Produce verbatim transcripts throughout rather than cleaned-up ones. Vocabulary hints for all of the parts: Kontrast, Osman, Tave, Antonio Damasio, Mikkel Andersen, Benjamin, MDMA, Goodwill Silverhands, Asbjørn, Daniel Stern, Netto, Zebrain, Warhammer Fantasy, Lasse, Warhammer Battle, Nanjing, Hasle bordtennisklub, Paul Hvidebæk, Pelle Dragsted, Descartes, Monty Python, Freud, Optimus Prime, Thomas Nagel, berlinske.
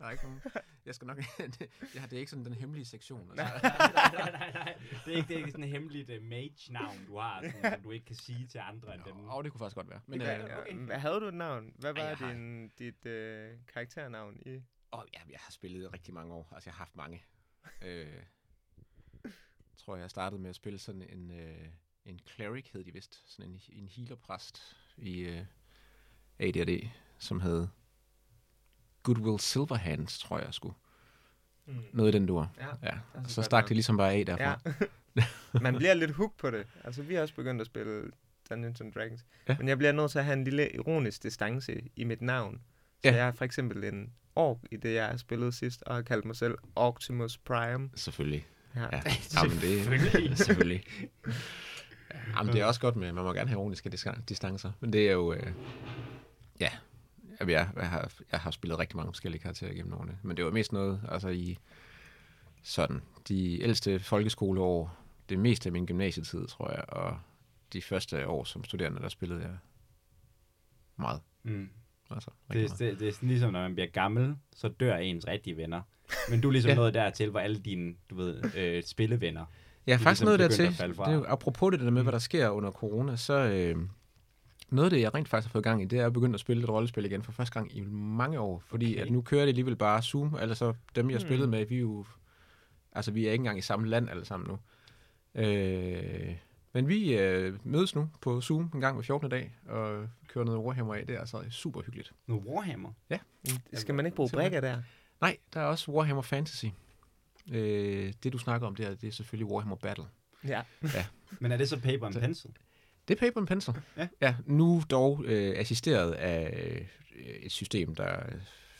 Der er ikke nogen. Jeg skal nok... ja, det er ikke sådan den hemmelige sektion. Altså. nej, nej, nej, nej. Det er ikke, det er ikke sådan en hemmeligt uh, mage-navn, du har, sådan, som du ikke kan sige til andre end dem. Åh, det kunne faktisk godt være. Men, ja, øh, okay. Havde du et navn? Hvad var Ej, din, dit øh, karakternavn i? Åh, oh, ja, jeg har spillet rigtig mange år. Altså, jeg har haft mange. øh, tror, jeg startede med at spille sådan en... Øh, en cleric hed de vist. Sådan en, en healerpræst i øh, A D og D, som havde... Goodwill Silverhands, tror jeg, jeg skulle. Mm. Noget i den dur. Ja, ja. Altså, så stak det ligesom bare af derfra. Ja. Man bliver lidt hooked på det. Altså, vi har også begyndt at spille Dungeons and Dragons. Ja. Men jeg bliver nødt til at have en lille ironisk distance i mit navn. Så ja. Jeg har for eksempel en ork i det, jeg har spillet sidst, og har kaldt mig selv Optimus Prime. Selvfølgelig. Ja, ja. Jamen, det selvfølgelig. selvfølgelig. Jamen, det er også godt med, man må gerne have ironiske distancer. Men det er jo... Øh, ja... Jeg har, jeg har spillet rigtig mange forskellige karakterer gennem årene, men det var mest noget altså i sådan de ældste folkeskoleår, det meste af min gymnasietid, tror jeg, og de første år som studerende, der spillede jeg meget. Mm. Altså, det, meget. Det, det er sådan ligesom, når man bliver gammel, så dør ens rigtige venner. Men du er ligesom ja. Noget dertil, hvor alle dine du ved, øh, spillevenner... Ja, faktisk ligesom noget dertil. Det er jo, apropos det der med, hvad der sker under corona, så... Øh, noget af det, jeg rent faktisk har fået gang i, det er at begynde at spille et rollespil igen for første gang i mange år. Fordi okay. at nu kører det alligevel bare Zoom, eller så dem, jeg spillede med, vi er jo... Altså, vi er ikke engang i samme land alle sammen nu. Øh, men vi øh, mødes nu på Zoom en gang hver fjortende dag, og kører noget Warhammer af. Det er altså super hyggeligt. Noget Warhammer? Ja. Skal man ikke bruge brikker der? Nej, der er også Warhammer Fantasy. Øh, det, du snakker om der, det er selvfølgelig Warhammer Battle. Ja. ja. Men er det så paper and så. Pencil? Det er paper and pencil. Ja. ja nu dog øh, assisteret af øh, et system, der,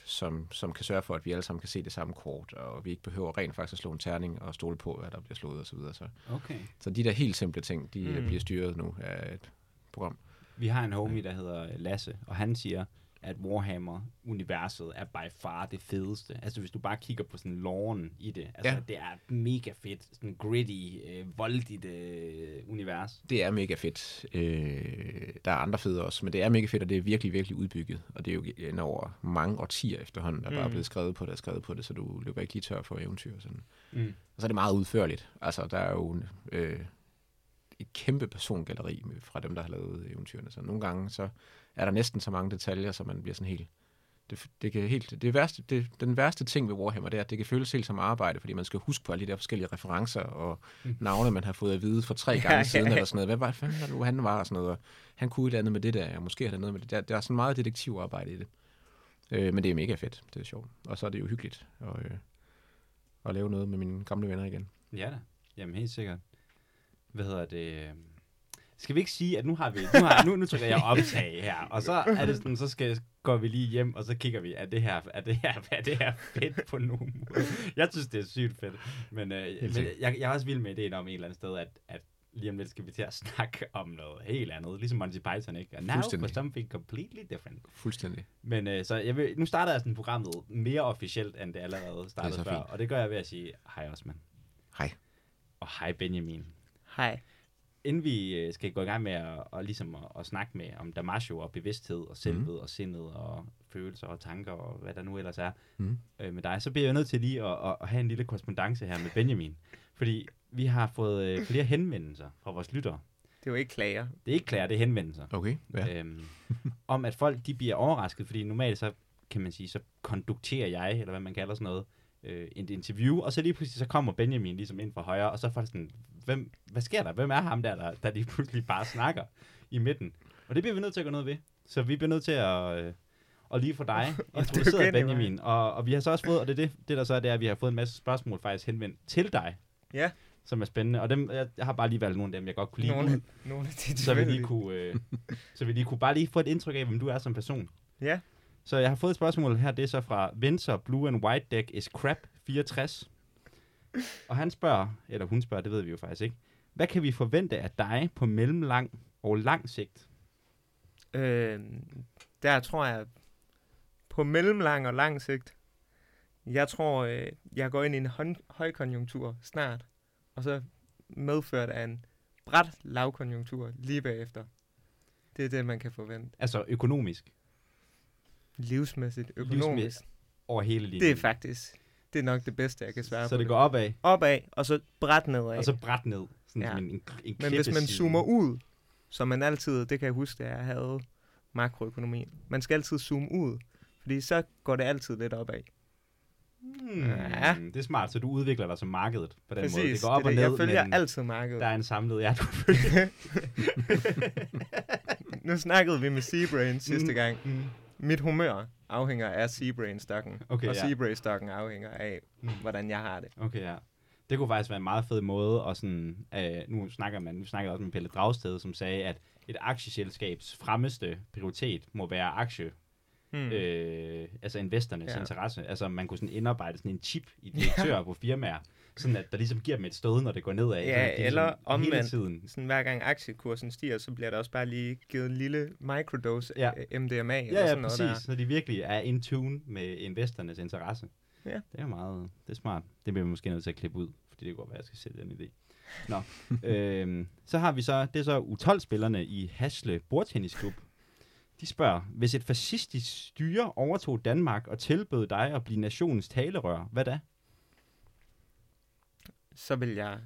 som, som kan sørge for, at vi alle sammen kan se det samme kort, og vi ikke behøver rent faktisk at slå en terning og stole på, hvad der bliver slået osv. Så, okay. så de der helt simple ting, de mm. bliver styret nu af et program. Vi har en homie, der hedder Lasse, og han siger, at Warhammer-universet er by far det fedeste. Altså, hvis du bare kigger på sådan loven i det. Altså, ja. Det er mega fedt. Sådan gritty, øh, voldigt øh, univers. Det er mega fedt. Øh, der er andre fede også, men det er mega fedt, og det er virkelig, virkelig udbygget. Og det er jo ind over mange årtier efterhånden, der mm. bare er blevet skrevet på det og skrevet på det, så du løber ikke lige tør for eventyr og sådan. Mm. Og så er det meget udførligt. Altså, der er jo en, øh, et kæmpe persongalleri fra dem, der har lavet eventyrene. Så nogle gange, så er der næsten så mange detaljer, så man bliver sådan helt... Det, det kan helt det værste, det, den værste ting ved Warhammer, det er, at det kan føles helt som arbejde, fordi man skal huske på alle de der forskellige referencer og navne, man har fået at vide for tre gange ja, siden, ja, ja. Eller sådan noget. Hvad var fanden, nu han var, og sådan noget. Og han kunne et eller andet med det der, og måske et andet med det der. Der er sådan meget detektivarbejde i det. Øh, men det er mega fedt. Det er sjovt. Og så er det jo hyggeligt at, øh, at lave noget med mine gamle venner igen. Ja da. Jamen helt sikkert. Hvad hedder det... Skal vi ikke sige, at nu har vi nu, har, nu, nu trykker jeg optag her, og så er det sådan, så skal, går vi lige hjem, og så kigger vi, er det her, er det her, er det her fedt på nogen måde? Jeg synes, det er sygt fedt, men, øh, men jeg, jeg er også vild med ideen om et eller andet sted, at, at lige om lidt skal vi til at snakke om noget helt andet, ligesom Monty Python, ikke? And now for something completely different. Fuldstændig. Men øh, så jeg vil, nu starter jeg sådan programmet mere officielt, end det allerede startede det før, fint. Og det gør jeg ved at sige, hej Osman. Hej. Og hej Benjamin. Hej. Inden vi skal gå i gang med at, og ligesom at, at snakke med om Damasio og bevidsthed og selvved mm. og sindet og følelser og tanker og hvad der nu ellers er mm. øh, med dig, så bliver jeg nødt til lige at, at, at have en lille korrespondance her med Benjamin. Fordi vi har fået øh, flere henvendelser fra vores lyttere. Det er jo ikke klager. Det er ikke klager, det er henvendelser. Okay, ja. øhm, Om at folk de bliver overrasket, fordi normalt så kan man sige, så kondukterer jeg, eller hvad man kalder sådan noget, øh, et interview, og så lige pludselig så kommer Benjamin ligesom ind fra højre, og så får det sådan... Hvem, hvad sker der? Hvem er ham der, der, der de pludselig bare snakker i midten? Og det bliver vi nødt til at gøre noget ved. Så vi bliver nødt til at, øh, at lige for dig introducere Benjamin. Og, og vi har så også fået, og det er det, det der så er, det er, at vi har fået en masse spørgsmål faktisk henvendt til dig. Ja. Som er spændende. Og dem, jeg, jeg har bare lige valgt nogle af dem, jeg godt kunne lide. Nogle, nogle af de så, vi lige kunne, øh, så vi lige kunne bare lige få et indtryk af, hvem du er som person. Ja. Så jeg har fået et spørgsmål her, det er så fra Windsor Blue and White Deck is crap fireogtres. Og han spørger, eller hun spørger, det ved vi jo faktisk ikke. Hvad kan vi forvente af dig på mellemlang og lang sigt? Øh, der tror jeg, på mellemlang og lang sigt, jeg tror, jeg går ind i en høj- højkonjunktur snart, og så medført af en brat lavkonjunktur lige bagefter. Det er det, man kan forvente. Altså økonomisk? Livsmæssigt, økonomisk. Livsmæssigt. over hele linjen. Det er faktisk, det er nok det bedste, jeg kan svare så på. Så det går opad? Opad, og så bræt nedad. Og så bræt ned. Sådan ja. en, en, en Men hvis man zoomer ud, som man altid, det kan jeg huske, da jeg havde makroøkonomien. Man skal altid zoome ud, fordi så går det altid lidt opad. Hmm, ja. Det er smart, så du udvikler dig som markedet på den Præcis, måde. Det går op det, og ned, jeg følger men altid markedet. Der er en samlet hjerte. Nu snakkede vi med Zebrain sidste gang. Mm, mm. Mit humør afhænger af Zebrain-stokken, okay, og ja. Zebrain-stokken afhænger af, mm. hvordan jeg har det. Okay, ja. Det kunne faktisk være en meget fed måde, og sådan, øh, nu snakker man, nu snakker jeg også med Pelle Dragsted, som sagde, at et aktieselskabs fremmeste prioritet må være aktie. Hmm. Øh, altså investernes ja. interesse. Altså man kunne sådan indarbejde sådan en chip i direktører ja. på firmaer, sådan at der ligesom giver dem et stød, når det går nedad. Ja, sådan, eller omvendt. Sådan hver gang aktiekursen stiger, så bliver der også bare lige givet en lille microdose ja. M D M A. Ja, eller sådan ja, præcis. Noget, der... Så de virkelig er in tune med investernes interesse. Ja. Det er meget, det er smart. Det bliver vi måske nødt til at klippe ud, fordi det går godt være, jeg skal sælge den idé. Nå. øhm, så har vi så, det er så U tolv-spillerne i Hasle bordtennisklub. De spørger, hvis et fascistisk styre overtog Danmark og tilbød dig at blive nationens talerør, hvad da? Så vil jeg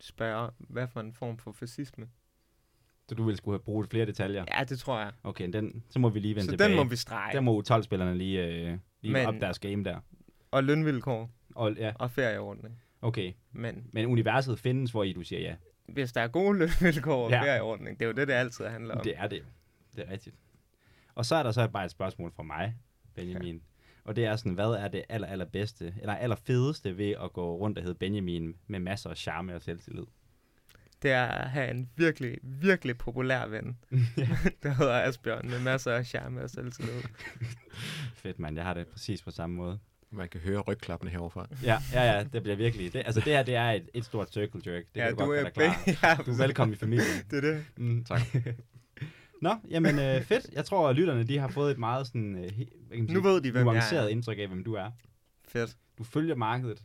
spørge, hvad for en form for fascisme? Så du ville skulle have brugt flere detaljer? Ja, det tror jeg. Okay, den, så må vi lige vende så tilbage. Så den må vi strege. Der må tolv-spillerne lige, øh, lige Men, op deres game der. Og lønvilkår. Og, ja. Og ferieordning. Okay, Men. Men universet findes, hvor I du siger ja. Hvis der er gode lønvilkår og ja. ferieordning, det er jo det, det altid handler om. Det er det. Det er rigtigt. Og så er der så bare et spørgsmål fra mig, Benjamin. Ja. Og det er sådan, hvad er det aller, aller bedste, eller aller fedeste ved at gå rundt og hedde Benjamin med masser af charme og selvtillid? Det er at have en virkelig, virkelig populær ven, ja. der hedder Asbjørn, med masser af charme og selvtillid. Fedt, mand. Jeg har det præcis på samme måde. Man kan høre rygklappene heroverfra. Ja, ja, ja, det bliver virkelig. Det, altså det her, det er et, et stort circle jerk. Det ja, kan du, du godt være klar. Ja, du er velkommen i familien. Det er det. Mm, tak. Nå, jamen øh, fedt. Jeg tror, at lytterne de har fået et meget sådan, øh, sige, nu ved de, hvem nuanceret jeg er. Indtryk af, hvem du er. Fedt. Du følger markedet.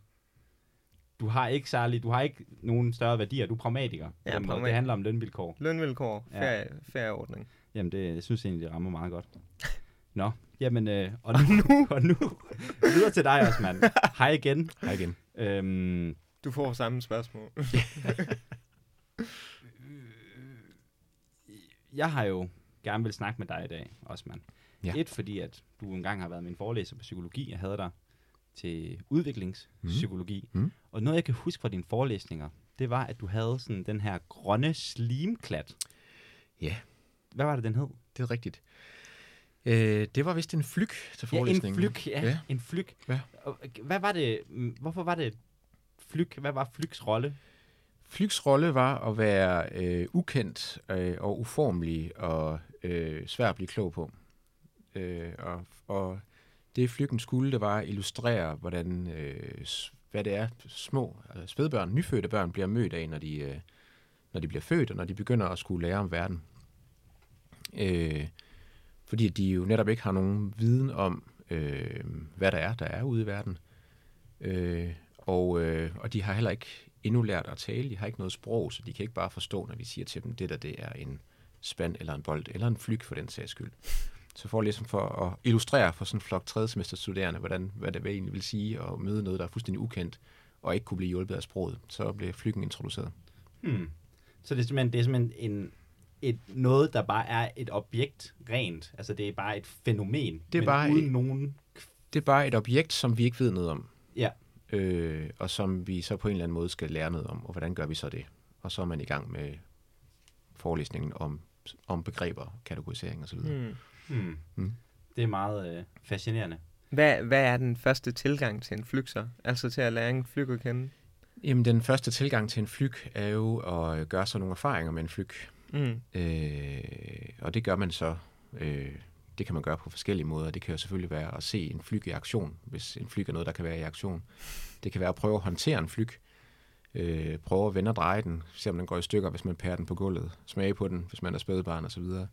Du har ikke særlig, du har ikke nogen større værdier. Du er pragmatiker. Ja, pragmatiker. Det handler om lønvilkår. Lønvilkår, ferie, ja. ferieordning. Jamen det, jeg synes egentlig, det rammer meget godt. Nå, jamen, øh, og nu, og nu, lyder til dig også, mand. Hej igen. Hej igen. Øhm, du får samme spørgsmål. Jeg har jo gerne vil snakke med dig i dag, Osman. Ja. Et, fordi at du engang har været min forelæser på psykologi, og havde dig til udviklingspsykologi. Mm. Mm. Og noget, jeg kan huske fra dine forelæsninger, det var, at du havde sådan den her grønne slimklat. Ja. Hvad var det, den hed? Det er rigtigt. Øh, det var vist en flyk til forelæsningen. Ja, en flyk, ja. ja. En flyk. Ja. Hvad var det, hvorfor var det flyk? Hvad var flyks rolle? Flyks rolle var at være øh, ukendt øh, og uformelig og øh, svær at blive klog på. Øh, og, og det flykken skulle, det var at illustrere, hvordan, øh, hvad det er, små altså spædbørn, nyfødte børn bliver mødt af, når de, øh, når de bliver født, og når de begynder at skulle lære om verden. Øh, fordi de jo netop ikke har nogen viden om, øh, hvad der er, der er ude i verden. Øh, og, øh, og de har heller ikke endnu lært at tale, de har ikke noget sprog, så de kan ikke bare forstå, når vi siger til dem, det der det er en spand eller en bold, eller en flyg for den sags skyld. Så for, ligesom for at illustrere for sådan en flok tredje semester studerende, hvordan, hvad det egentlig vil sige at møde noget, der er fuldstændig ukendt, og ikke kunne blive hjulpet af sproget, så blev flyggen introduceret. Hmm. Så det er simpelthen, det er simpelthen en... Et, noget, der bare er et objekt rent. Altså, det er bare et fænomen. Det er, bare, uden et, nogen... det er bare et objekt, som vi ikke ved noget om. Ja. Øh, og som vi så på en eller anden måde skal lære noget om. Og hvordan gør vi så det? Og så er man i gang med forelæsningen om, om begreber, kategorisering osv. Mm. Mm. Mm. Det er meget øh, fascinerende. Hvad, hvad er den første tilgang til en flykser? Altså til at lære en flyg at kende? Jamen, den første tilgang til en flyg er jo at gøre sig nogle erfaringer med en flyg. Mm. Øh, og det gør man så øh, det kan man gøre på forskellige måder. Det kan jo selvfølgelig være at se en flyg i aktion, hvis en flyg er noget, der kan være i aktion. Det kan være at prøve at håndtere en flyg, øh, prøve at vende og dreje den, se om den går i stykker, hvis man pærer den på gulvet, smage på den, hvis man er spædebarn og så videre.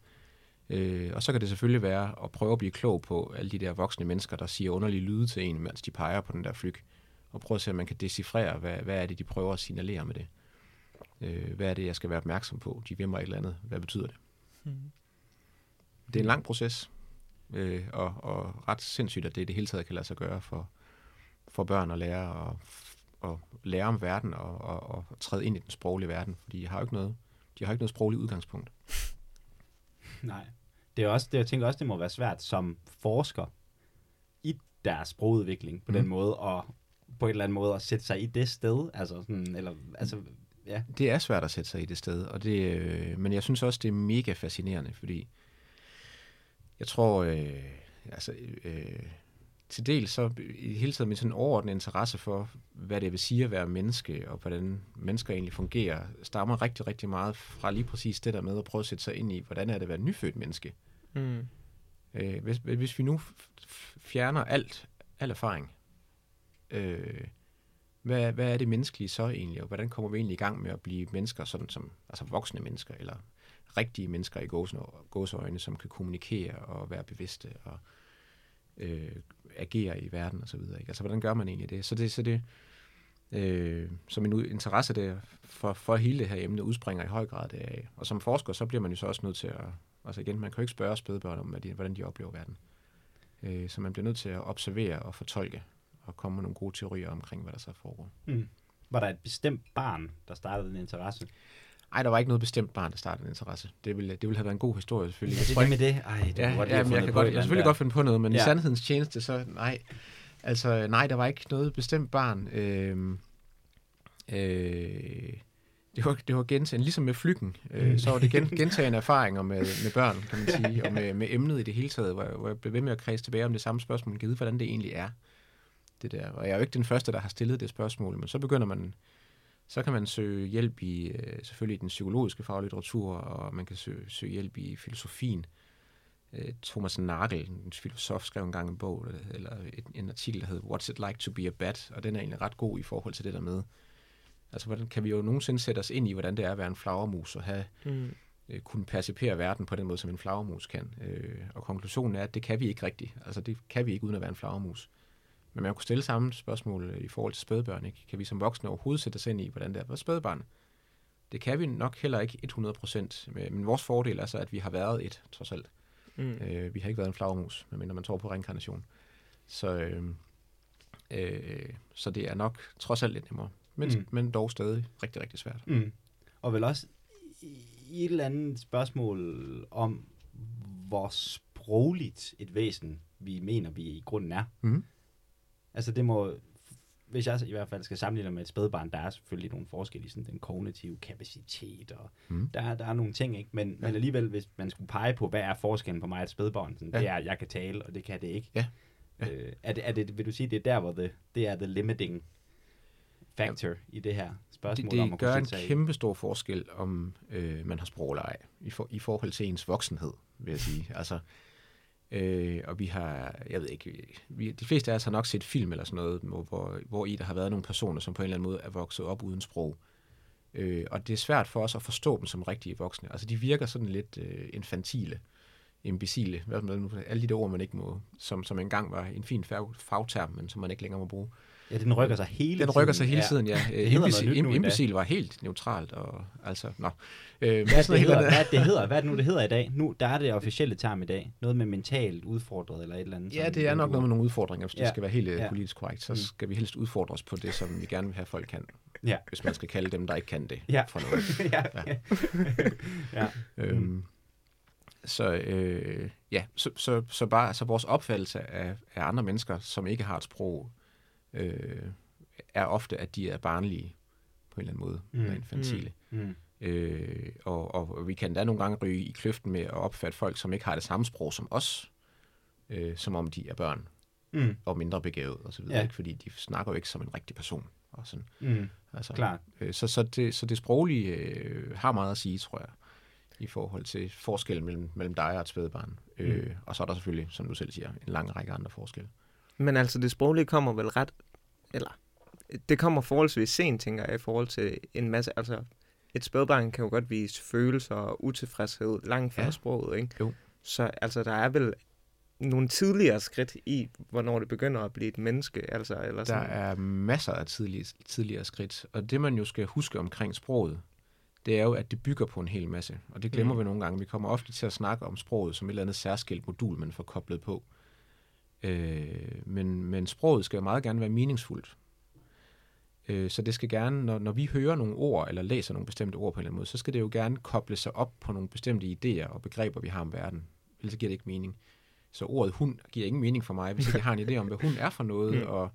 Øh, og så kan det selvfølgelig være at prøve at blive klog på alle de der voksne mennesker, der siger underlige lyde til en, mens de peger på den der flyg, og prøve at se, om man kan decifrere, hvad, hvad er det, de prøver at signalere med det. Hvad er det, jeg skal være opmærksom på? De vimmer et eller andet. Hvad betyder det? Mm. Det er en lang proces. øh, og, og ret sindssygt, at det det hele taget kan lade sig gøre for, for børn at lære, og, og lære om verden og, og, og træde ind i den sproglige verden, fordi de har jo ikke noget, de har ikke noget sprogligt udgangspunkt. Nej. Det er også, det, jeg tænker også, det må være svært som forsker i deres sprogudvikling på mm. den måde, og på en eller anden måde at sætte sig i det sted, altså sådan, eller, altså, ja. Det er svært at sætte sig i det sted, og det, øh, men jeg synes også, det er mega fascinerende, fordi jeg tror, øh, altså, øh, til del så i hele tiden med sådan en overordnet interesse for, hvad det vil sige at være menneske, og hvordan mennesker egentlig fungerer, stammer rigtig, rigtig meget fra lige præcis det der med at prøve at sætte sig ind i, hvordan er det at være nyfødt menneske. Mm. Øh, hvis, hvis vi nu fjerner alt, al erfaring, øh, hvad, hvad er det menneskelige så egentlig, og hvordan kommer vi egentlig i gang med at blive mennesker, sådan som, altså voksne mennesker, eller rigtige mennesker i gåseøjne, som kan kommunikere og være bevidste og øh, agere i verden og så videre. Ikke? Altså, hvordan gør man egentlig det? Så det, så det øh, som en interesse der for, for hele det her emne udspringer i høj grad deraf. Og som forsker, så bliver man jo så også nødt til at, altså igen, man kan jo ikke spørge spædbørn om, hvad de, hvordan de oplever verden. Øh, så man bliver nødt til at observere og fortolke og komme med nogle gode teorier omkring, hvad der så foregår. Mm. Var der et bestemt barn, der startede en interesse? Nej, der var ikke noget bestemt barn, der startede en interesse. Det ville, det ville have været en god historie, selvfølgelig. Ja, det er det med det. Ej, det ja, godt, ja, jeg kan godt, jeg selvfølgelig der. godt finde på noget, men ja. I sandhedens tjeneste, så nej. Altså, nej, der var ikke noget bestemt barn. Øh, øh, det, var, det var gentagen, ligesom med flygten. Øh, så var det gen, gentagende erfaringer med, med børn, kan man sige, og med, med emnet i det hele taget, hvor jeg, hvor jeg blev ved med at kredse tilbage om det samme spørgsmål, givet hvordan det egentlig er, det der. Og jeg er jo ikke den første, der har stillet det spørgsmål, men så begynder man... Så kan man søge hjælp i selvfølgelig den psykologiske faglitteratur, og man kan søge, søge hjælp i filosofien. Thomas Nagel, en filosof, skrev engang en bog, eller en, en artikel, der hed What's it like to be a bat? Og den er egentlig ret god i forhold til det der med. Altså, hvordan kan vi jo nogensinde sætte os ind i, hvordan det er at være en flagermus, og have, mm. øh, kunne percipere verden på den måde, som en flagermus kan. Øh, og konklusionen er, at det kan vi ikke rigtigt. Altså, det kan vi ikke uden at være en flagermus. Men man kunne stille samme spørgsmål i forhold til spædbørn, ikke? Kan vi som voksne overhovedet sætte os ind i, hvordan det er at være spædbarn? Det kan vi nok heller ikke hundrede procent, men vores fordel er så, at vi har været et, trods alt. Mm. Øh, vi har ikke været en flagermus, medmindre man tror på reinkarnation. Så, øh, øh, så det er nok trods alt lidt nemmere, men, mm. men dog stadig rigtig, rigtig svært. Mm. Og vel også i et eller andet spørgsmål om, hvor sprogligt et væsen vi mener, vi i grunden er. Mm. Altså det må, hvis jeg i hvert fald skal sammenligne med et spædbarn, der er selvfølgelig nogle forskelle i sådan den kognitive kapacitet, og mm. der, der er nogle ting, ikke? Men, ja. men alligevel, hvis man skulle pege på, hvad er forskellen på mig og et spædbarn, sådan, ja. det er, at jeg kan tale, og det kan det ikke. Ja. Ja. Øh, er det, er det, vil du sige, det er der, hvor det, det er the limiting factor ja. i det her spørgsmål? Det, det om at gør en kæmpe stor forskel, om øh, man har sprog eller ej, i, for, i forhold til ens voksenhed, vil jeg sige. Altså... Øh, og vi har, jeg ved ikke, vi, de fleste af os har nok set film eller sådan noget, hvor, hvor i der har været nogle personer, som på en eller anden måde er vokset op uden sprog. Øh, og det er svært for os at forstå dem som rigtige voksne. Altså de virker sådan lidt øh, infantile, imbecile, alle de der ord, man ikke må, som, som engang var en fin fag, fagterm, men som man ikke længere må bruge. Ja, den rykker sig hele tiden. Den rykker sig hele tiden, ja. ja. Imbecil, imbecil var helt neutralt, og altså, nå. Øh, hvad, det det hedder, hvad, det hedder, hvad er det nu, det hedder i dag? Nu, der er det officielle term i dag. Noget med mentalt udfordret, eller et eller andet. Ja, sådan, det er nok noget med nogle udfordringer, hvis ja. det skal være helt ja. politisk korrekt. Så mm. skal vi helst udfordres på det, som vi gerne vil have, folk kan. Ja. Hvis man skal kalde dem, der ikke kan det. Ja. For noget. ja. ja. ja. Øhm. Mm. Så øh, ja, så, så, så bare så vores opfattelse af, af andre mennesker, som ikke har et sprog, Øh, er ofte, at de er barnlige på en eller anden måde, mm. eller infantile. Mm. Mm. Øh, og, og vi kan da nogle gange ryge i kløften med at opfatte folk, som ikke har det samme sprog som os, øh, som om de er børn mm. og mindre begavet og så videre, ja. ikke? Fordi de snakker jo ikke som en rigtig person. Og sådan. Mm. Altså, Klart. Øh, så, så, det, så det sproglige øh, har meget at sige, tror jeg, i forhold til forskellen mellem, mellem dig og et spædebarn. Mm. Øh, og så er der selvfølgelig, som du selv siger, en lang række andre forskelle. Men altså, det sproglige kommer vel ret, eller det kommer forholdsvis sent, tænker jeg, i forhold til en masse, altså et spædbarn kan jo godt vise følelser og utilfredshed langt fra ja. sproget, ikke? Jo. Så altså, der er vel nogle tidligere skridt i, hvornår det begynder at blive et menneske, altså, eller sådan. Der er masser af tidlige, tidligere skridt, og det man jo skal huske omkring sproget, det er jo, at det bygger på en hel masse. Og det glemmer mm. vi nogle gange. Vi kommer ofte til at snakke om sproget som et eller andet særskilt modul, man får koblet på. Øh, men, men sproget skal jo meget gerne være meningsfuldt. Øh, så det skal gerne, når, når vi hører nogle ord, eller læser nogle bestemte ord på en eller anden måde, så skal det jo gerne koble sig op på nogle bestemte idéer og begreber, vi har om verden. Ellers giver det ikke mening. Så ordet hund giver ingen mening for mig, hvis ikke jeg har en idé om, hvad hund er for noget, mm. og,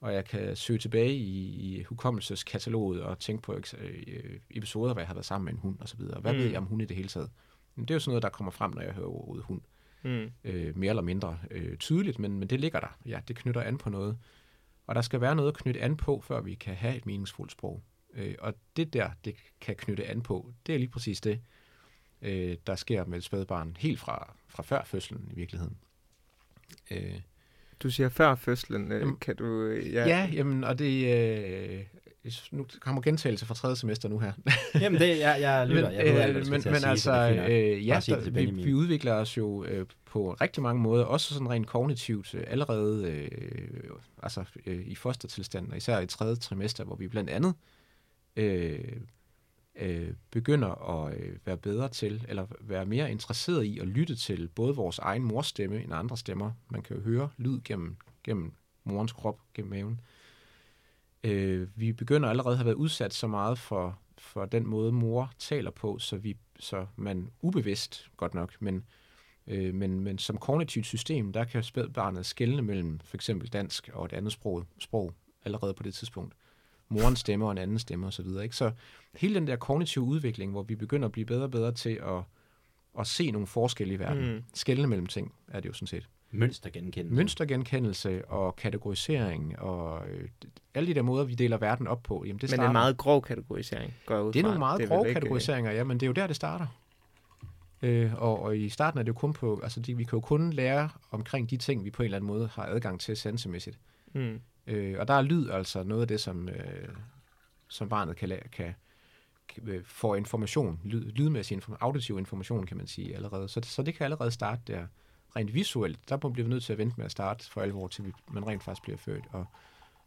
og jeg kan søge tilbage i, i hukommelseskataloget og tænke på øh, episoder, hvor jeg har været sammen med en hund osv. Hvad mm. ved jeg om hunde i det hele taget? Men det er jo sådan noget, der kommer frem, når jeg hører ordet hund. Mm. Øh, mere eller mindre øh, tydeligt, men, men det ligger der. Ja, det knytter an på noget. Og der skal være noget at knytte an på, før vi kan have et meningsfuldt sprog. Øh, og det der, det kan knytte an på, det er lige præcis det, øh, der sker med et spædbarn helt fra, fra før fødslen i virkeligheden. Øh, du siger før fødslen, øh, jamen, kan du... Ja, ja jamen, og det... Øh, nu kommer gentagelse fra tredje semester nu her. Jamen, det jeg, jeg lytter. Jeg ved, men, men, men altså, øh, ja, der, vi, vi udvikler os jo øh, på rigtig mange måder, også sådan rent kognitivt, øh, allerede øh, altså, øh, i fostertilstanden, især i tredje trimester, hvor vi blandt andet øh, øh, begynder at øh, være bedre til, eller være mere interesseret i at lytte til både vores egen morstemme end andre stemmer. Man kan jo høre lyd gennem, gennem morens krop, gennem maven. Øh, vi begynder allerede at have været udsat så meget for, for den måde, mor taler på, så, vi, så man ubevidst, godt nok, men, øh, men, men som kognitivt system, der kan spædbarnet skelne mellem for eksempel dansk og et andet sprog, sprog allerede på det tidspunkt. Morens stemme og en anden stemme osv. Så, så hele den der kognitive udvikling, hvor vi begynder at blive bedre og bedre til at, at se nogle forskelle i verden, mm. skelne mellem ting, er det jo sådan set. Mønstergenkendelse. Mønstergenkendelse og kategorisering og øh, alle de der måder, vi deler verden op på. Jamen, det starter... Men en meget grov kategorisering går ud. Det er nogle meget det grove ikke... kategoriseringer, ja, men det er jo der, det starter. Øh, og, og i starten er det jo kun på, altså de, vi kan jo kun lære omkring de ting, vi på en eller anden måde har adgang til sansemæssigt. Mm. Øh, og der er lyd altså noget af det, som, øh, som barnet kan lære, kan, kan få information, lyd, lydmæssig information, auditiv information, kan man sige allerede. Så, så det kan allerede starte der. Rent visuelt, der bliver vi nødt til at vente med at starte for alvor, til man rent faktisk bliver født. Og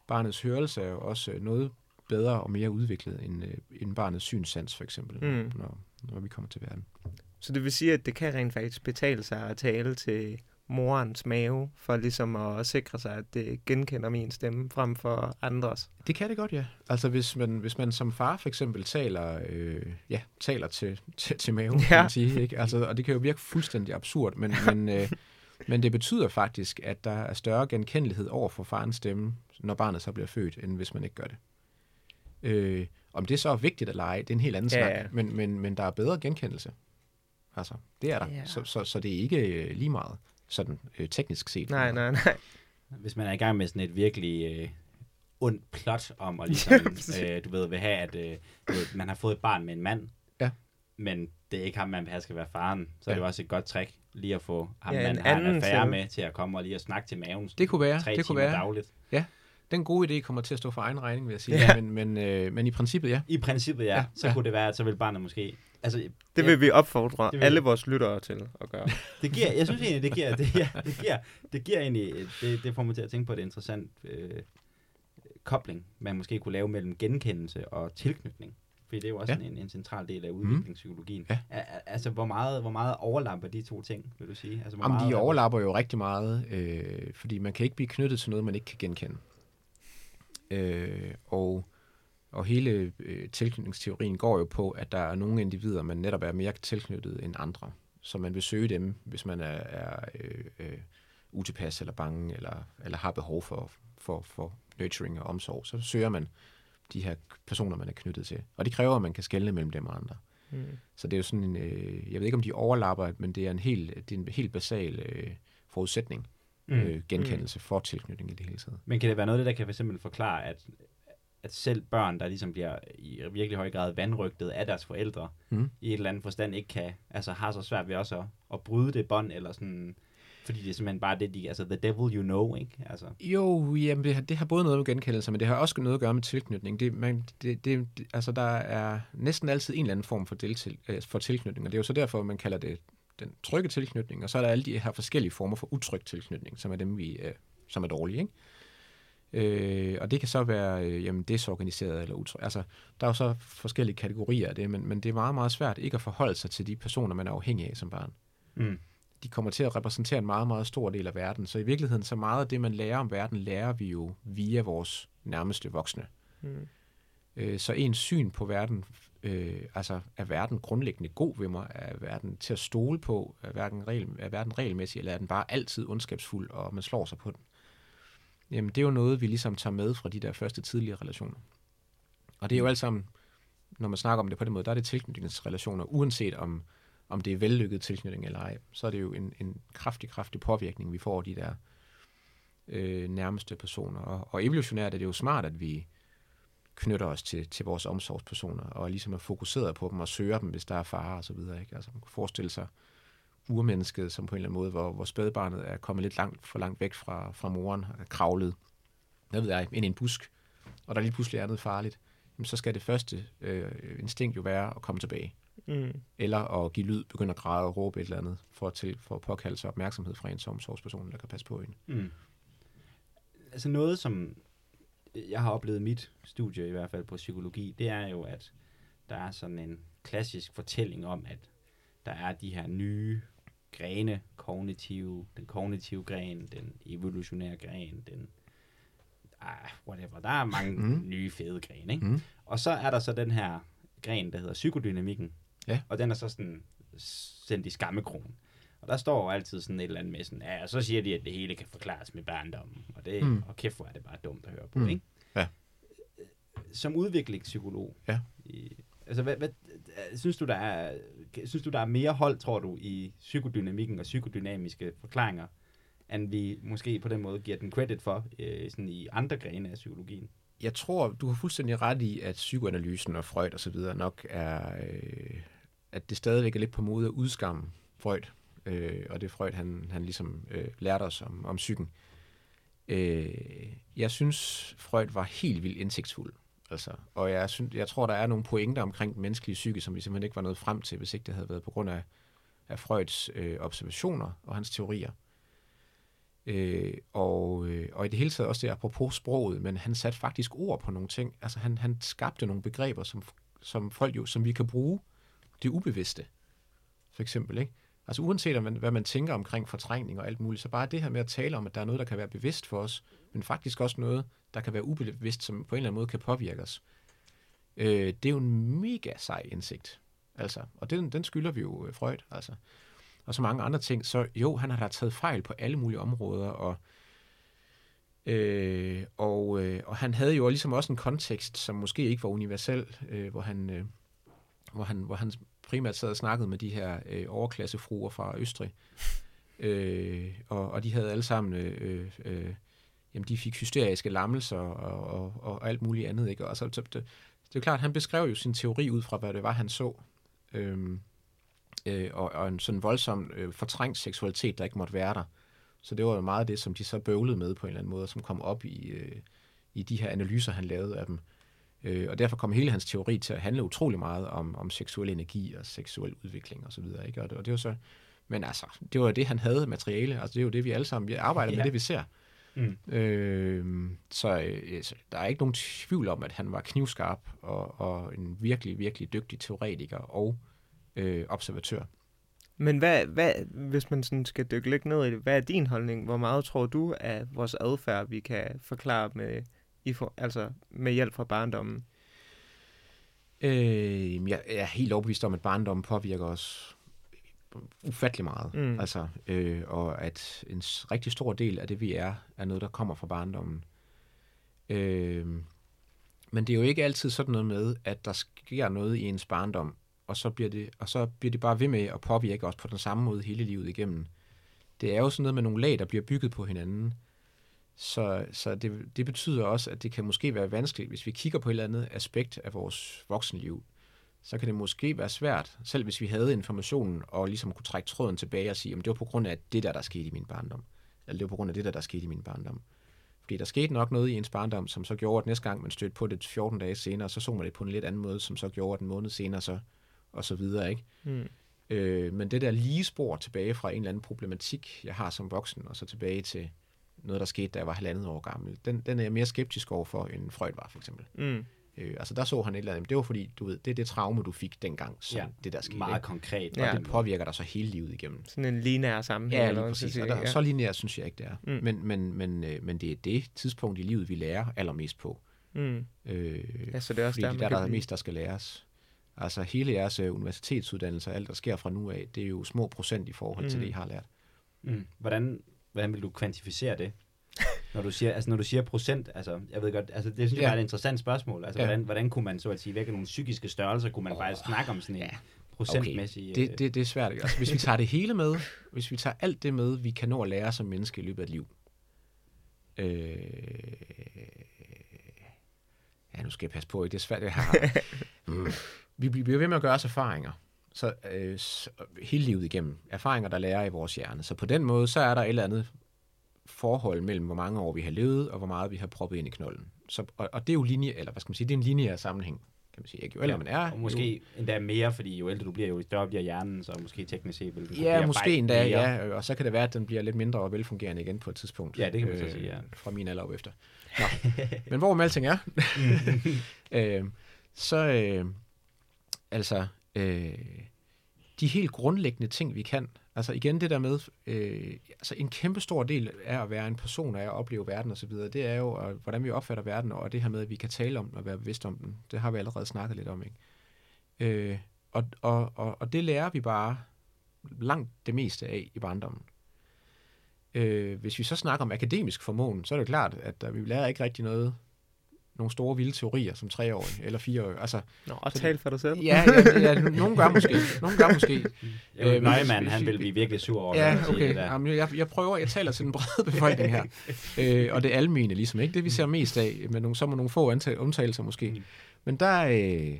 barnets hørelse er jo også noget bedre og mere udviklet end, end barnets synssans, for eksempel, mm. når, når vi kommer til verden. Så det vil sige, at det kan rent faktisk betale sig at tale til morens mave, for ligesom at sikre sig, at det genkender min stemme frem for andres? Det kan det godt, ja. Altså hvis man, hvis man som far for eksempel taler, øh, ja, taler til, til, til maven, ja. Kan man sige, ikke? Altså, og det kan jo virke fuldstændig absurd, men, men, øh, men det betyder faktisk, at der er større genkendelighed over for farens stemme, når barnet så bliver født, end hvis man ikke gør det. Øh, om det så er vigtigt at lege, det er en helt anden ja, snak, ja. Men, men, men der er bedre genkendelse. Altså, det er der. Ja. Så, så, så det er ikke lige meget. Sådan øh, teknisk set. Nej, nej, nej. Hvis man er i gang med sådan et virkelig øh, ondt plot om, og ligesom, øh, du ved, vil have, at øh, ved, man har fået et barn med en mand, ja. Men det er ikke ham, man behøver skal være faren, så ja. Er det jo også et godt trick, lige at få ham, ja, man har en affære med, til at komme og lige at snakke til maven. Det kunne være, det kunne være. Dagligt. Ja, den gode idé kommer til at stå for egen regning, vil jeg sige, ja. men, men, øh, men i princippet, ja. I princippet, ja. ja. Så ja. Kunne det være, at så vil barnet måske... Altså, det ja, vil vi opfordre vil... alle vores lyttere til at gøre. Det giver, jeg synes egentlig, det giver, det, ja, det giver, det giver egentlig, det, det får mig til at tænke på, det er en interessant øh, kobling, man måske kunne lave mellem genkendelse og tilknytning. Fordi det er jo også ja. en, en central del af udviklingspsykologien. Mm. Ja. Altså, hvor meget, hvor meget overlapper de to ting, vil du sige? Altså, hvor Jamen, meget de overlapper jo rigtig meget, øh, fordi man kan ikke blive knyttet til noget, man ikke kan genkende. Øh, og... Og hele øh, tilknytningsteorien går jo på, at der er nogle individer, man netop er mere tilknyttet end andre. Så man vil søge dem, hvis man er, er øh, øh, utilpas eller bange, eller, eller har behov for, for, for nurturing og omsorg. Så søger man de her personer, man er knyttet til. Og det kræver, at man kan skelne mellem dem og andre. Mm. Så det er jo sådan en, øh, jeg ved ikke om de overlapper, men det er en helt, det er en helt basal øh, forudsætning, mm. øh, genkendelse mm. for tilknytning i det hele taget. Men kan det være noget, der kan for eksempel forklare, at at selv børn, der ligesom bliver i virkelig høj grad vanrygtet af deres forældre, mm. i et eller andet forstand ikke kan, altså har så svært ved også at, at bryde det bånd, eller sådan, fordi det er simpelthen bare det, de, altså the devil you know, ikke? Altså. Jo, jamen det har, det har både noget med genkendelse, men det har også noget at gøre med tilknytning. Det, man, det, det, altså der er næsten altid en eller anden form for, deltil, for tilknytning, og det er jo så derfor, man kalder det den trygge tilknytning, og så er der alle de her forskellige former for utryg tilknytning, som er dem, vi, som er dårlige, ikke? Øh, og det kan så være øh, jamen, desorganiseret eller utro. Altså, der er jo så forskellige kategorier af det, men, men det er meget, meget svært ikke at forholde sig til de personer, man er afhængig af som barn. Mm. De kommer til at repræsentere en meget, meget stor del af verden. Så i virkeligheden, så meget af det, man lærer om verden, lærer vi jo via vores nærmeste voksne. Mm. Øh, så ens syn på verden, øh, altså er verden grundlæggende god ved mig? Er verden til at stole på? Er verden, regel, er verden regelmæssig, eller er den bare altid ondskabsfuld, og man slår sig på den? Jamen, det er jo noget, vi ligesom tager med fra de der første tidlige relationer. Og det er jo alt sammen, når man snakker om det på den måde, der er det tilknytningsrelationer, uanset om, om det er vellykket tilknytning eller ej, så er det jo en, en kraftig, kraftig påvirkning, vi får af de der øh, nærmeste personer. Og, og evolutionært er det jo smart, at vi knytter os til, til vores omsorgspersoner, og ligesom er fokuseret på dem og søger dem, hvis der er fare og så videre. Ikke? Altså, man kan forestille sig urmennesket, som på en eller anden måde, hvor, hvor spædbarnet er kommet lidt langt, for langt væk fra, fra moren, og kravlet, hvad ved jeg, ind i en busk, og der lige pludselig er noget farligt, jamen, så skal det første øh, instinkt jo være at komme tilbage. Mm. Eller at give lyd, begynde at græde og råbe et eller andet, for at, til, for at påkalde sig opmærksomhed fra en omsorgsperson, der kan passe på en. Mm. Altså noget, som jeg har oplevet i mit studie, i hvert fald på psykologi, det er jo, at der er sådan en klassisk fortælling om, at der er de her nye grene, kognitive, den kognitive gren, den evolutionære gren, den, ah, whatever, der er mange mm. nye fede grene, ikke? Mm. Og så er der så den her gren, der hedder psykodynamikken, ja. Og den er så sådan sendt i skammekrogen. Og der står jo altid sådan et eller andet med sådan, ja, og så siger de, at det hele kan forklares med barndommen, og det, mm. og kæft, hvor er det bare dumt at høre på, mm. ikke? Ja. Som udviklingspsykolog, ja. I, altså, hvad, hvad, synes, du, der er, synes du, der er mere hold, tror du, i psykodynamikken og psykodynamiske forklaringer, end vi måske på den måde giver den credit for øh, sådan i andre grene af psykologien? Jeg tror, du har fuldstændig ret i, at psykoanalysen og Freud og så videre nok er, øh, at det stadigvæk er lidt på mode at udskamme Freud, øh, og det Freud, han, han ligesom øh, lærte os om, om psyken. Øh, jeg synes, Freud var helt vildt indsigtsfuld. Altså, og jeg, synes, jeg tror, der er nogle pointer omkring den menneskelige psyke, som vi simpelthen ikke var nået frem til, hvis ikke det havde været på grund af, af Freuds øh, observationer og hans teorier. Øh, og, øh, og i det hele taget også det apropos sproget, men han satte faktisk ord på nogle ting. Altså han, han skabte nogle begreber, som, som folk jo, som vi kan bruge det ubevidste, for eksempel. Ikke? Altså uanset om, hvad man tænker omkring fortrængning og alt muligt, så bare det her med at tale om, at der er noget, der kan være bevidst for os, men faktisk også noget, der kan være ubevidst, som på en eller anden måde kan påvirke os. Øh, det er jo en mega sej indsigt, altså. Og den, den skylder vi jo Freud, altså. Og så mange andre ting, så jo, han har da taget fejl på alle mulige områder, og, øh, og, øh, og han havde jo ligesom også en kontekst, som måske ikke var universel, øh, hvor han... Øh, Hvor han, hvor han primært sad og snakkede med de her øh, overklassefruer fra Østrig. Øh, og, og de havde alle sammen, øh, øh, jamen de fik hysteriske lammelser og, og, og alt muligt andet. Ikke? Og så, så det, det er klart, han beskrev jo sin teori ud fra, hvad det var, han så. Øh, øh, og, og en sådan voldsom øh, fortrængt seksualitet, der ikke måtte være der. Så det var jo meget det, som de så bøvlede med på en eller anden måde, som kom op i, øh, i de her analyser, han lavede af dem. Og derfor kom hele hans teori til at handle utrolig meget om, om seksuel energi og seksuel udvikling osv. Og, og det var så, men altså, det var jo det, han havde materiale. Altså, det er jo det, vi alle sammen vi arbejder ja. med, det vi ser. Mm. Øh, så, så der er ikke nogen tvivl om, at han var knivskarp og, og en virkelig, virkelig dygtig teoretiker og øh, observatør. Men hvad, hvad, hvis man sådan skal dykke lidt ned i det, hvad er din holdning? Hvor meget tror du, at vores adfærd, vi kan forklare med... I for, altså med hjælp fra barndommen? Øh, jeg, jeg er helt overbevist om, at barndommen påvirker os ufattelig meget. Mm. Altså, øh, og at en rigtig stor del af det, vi er, er noget, der kommer fra barndommen. Øh, men det er jo ikke altid sådan noget med, at der sker noget i ens barndom, og så bliver det, og så bliver det bare ved med at påvirke os på den samme måde hele livet igennem. Det er jo sådan noget med nogle lag, der bliver bygget på hinanden. Så, så det, det betyder også, at det kan måske være vanskeligt, hvis vi kigger på et eller andet aspekt af vores voksenliv, så kan det måske være svært, selv hvis vi havde informationen og ligesom kunne trække tråden tilbage og sige, om det var på grund af det der, der skete i min barndom. Eller det var på grund af det der, der skete i min barndom. Fordi der skete nok noget i ens barndom, som så gjorde, at næste gang man stødte på det fjorten dage senere, så så man det på en lidt anden måde, som så gjorde, at en måned senere så, og så videre, ikke? Mm. Øh, men det der lige spor tilbage fra en eller anden problematik, jeg har som voksen, og så tilbage til noget, der skete, da jeg var halvandet år gammel, den, den er jeg mere skeptisk overfor, end Freud var, for eksempel. Mm. Øh, altså, der så han et eller andet. Det var fordi, du ved, det er det traume, du fik dengang, som ja, det der skete. Meget ikke? Konkret. Og ja, det påvirker dig så hele livet igennem. Sådan en lineær sammenhæng. Ja, lige præcis. Og der, ja. Så lineær synes jeg ikke, det er. Mm. Men, men, men, øh, men det er det tidspunkt i livet, vi lærer allermest på. Mm. Øh, ja, så det er også der, der, der er mest, der skal læres. Altså, hele jeres øh, universitetsuddannelse og alt, der sker fra nu af, det er jo små procent i forhold mm. til det, I har lært. Mm. Hvordan... Hvordan vil du kvantificere det? Når du siger, altså når du siger procent, altså jeg ved godt, altså det synes jeg ja. er et interessant spørgsmål. Altså ja. hvordan hvordan kunne man så at sige, hvilke nogle psykiske størrelser kunne man oh. bare snakke om sådan en ja. procentmæssig? Okay. Det, det det er svært. Altså hvis vi tager det hele med, hvis vi tager alt det med, vi kan nå at lære som menneske i løbet af et liv. Øh... Ja, nu skal jeg passe på, ikke? Det er svært det her. mm. Vi bliver ved med at gøre os erfaringer. Så øh, hele livet igennem. Erfaringer, der lærer i vores hjerne. Så på den måde, så er der et eller andet forhold mellem, hvor mange år vi har levet, og hvor meget vi har proppet ind i knolden. Så, og, og det er jo linje, eller hvad skal man sige, det er en lineær sammenhæng, kan man sige. Ikke? Jo ældre ja, man er. Og måske jo, endda mere, fordi jo ældre du bliver, jo større bliver hjernen, så måske teknisk set vil du ja, bliver måske endda, mere. Ja. Og så kan det være, at den bliver lidt mindre og velfungerende igen på et tidspunkt. Ja, det kan man så øh, sige, ja. Fra min alder op efter. Nå. Men hvorom alting er, øh, så øh, altså... Øh, de helt grundlæggende ting, vi kan. Altså igen det der med, øh, altså en kæmpe stor del af at være en person, og at opleve verden osv., det er jo, og, hvordan vi opfatter verden, og det her med, at vi kan tale om den og være bevidst om den. Det har vi allerede snakket lidt om, ikke? Øh, og, og, og, og det lærer vi bare langt det meste af i barndommen. Øh, hvis vi så snakker om akademisk formåen, så er det jo klart, at øh, vi lærer ikke rigtig noget... nogle store vilde teorier som treårige eller fireårige. Altså, nå, og tal for dig selv. Ja, ja, ja, ja nogen gør måske. Nogen gør måske. Øh, Nøgmand, han vil blive virkelig sur over. Ja, okay. Det der. Jamen, jeg, jeg prøver, jeg taler til den brede befolkning her. øh, og det almene ligesom, ikke? Det vi ser mest af, men nogle, så må nogle få antal, undtagelser måske. Mm. Men der, øh,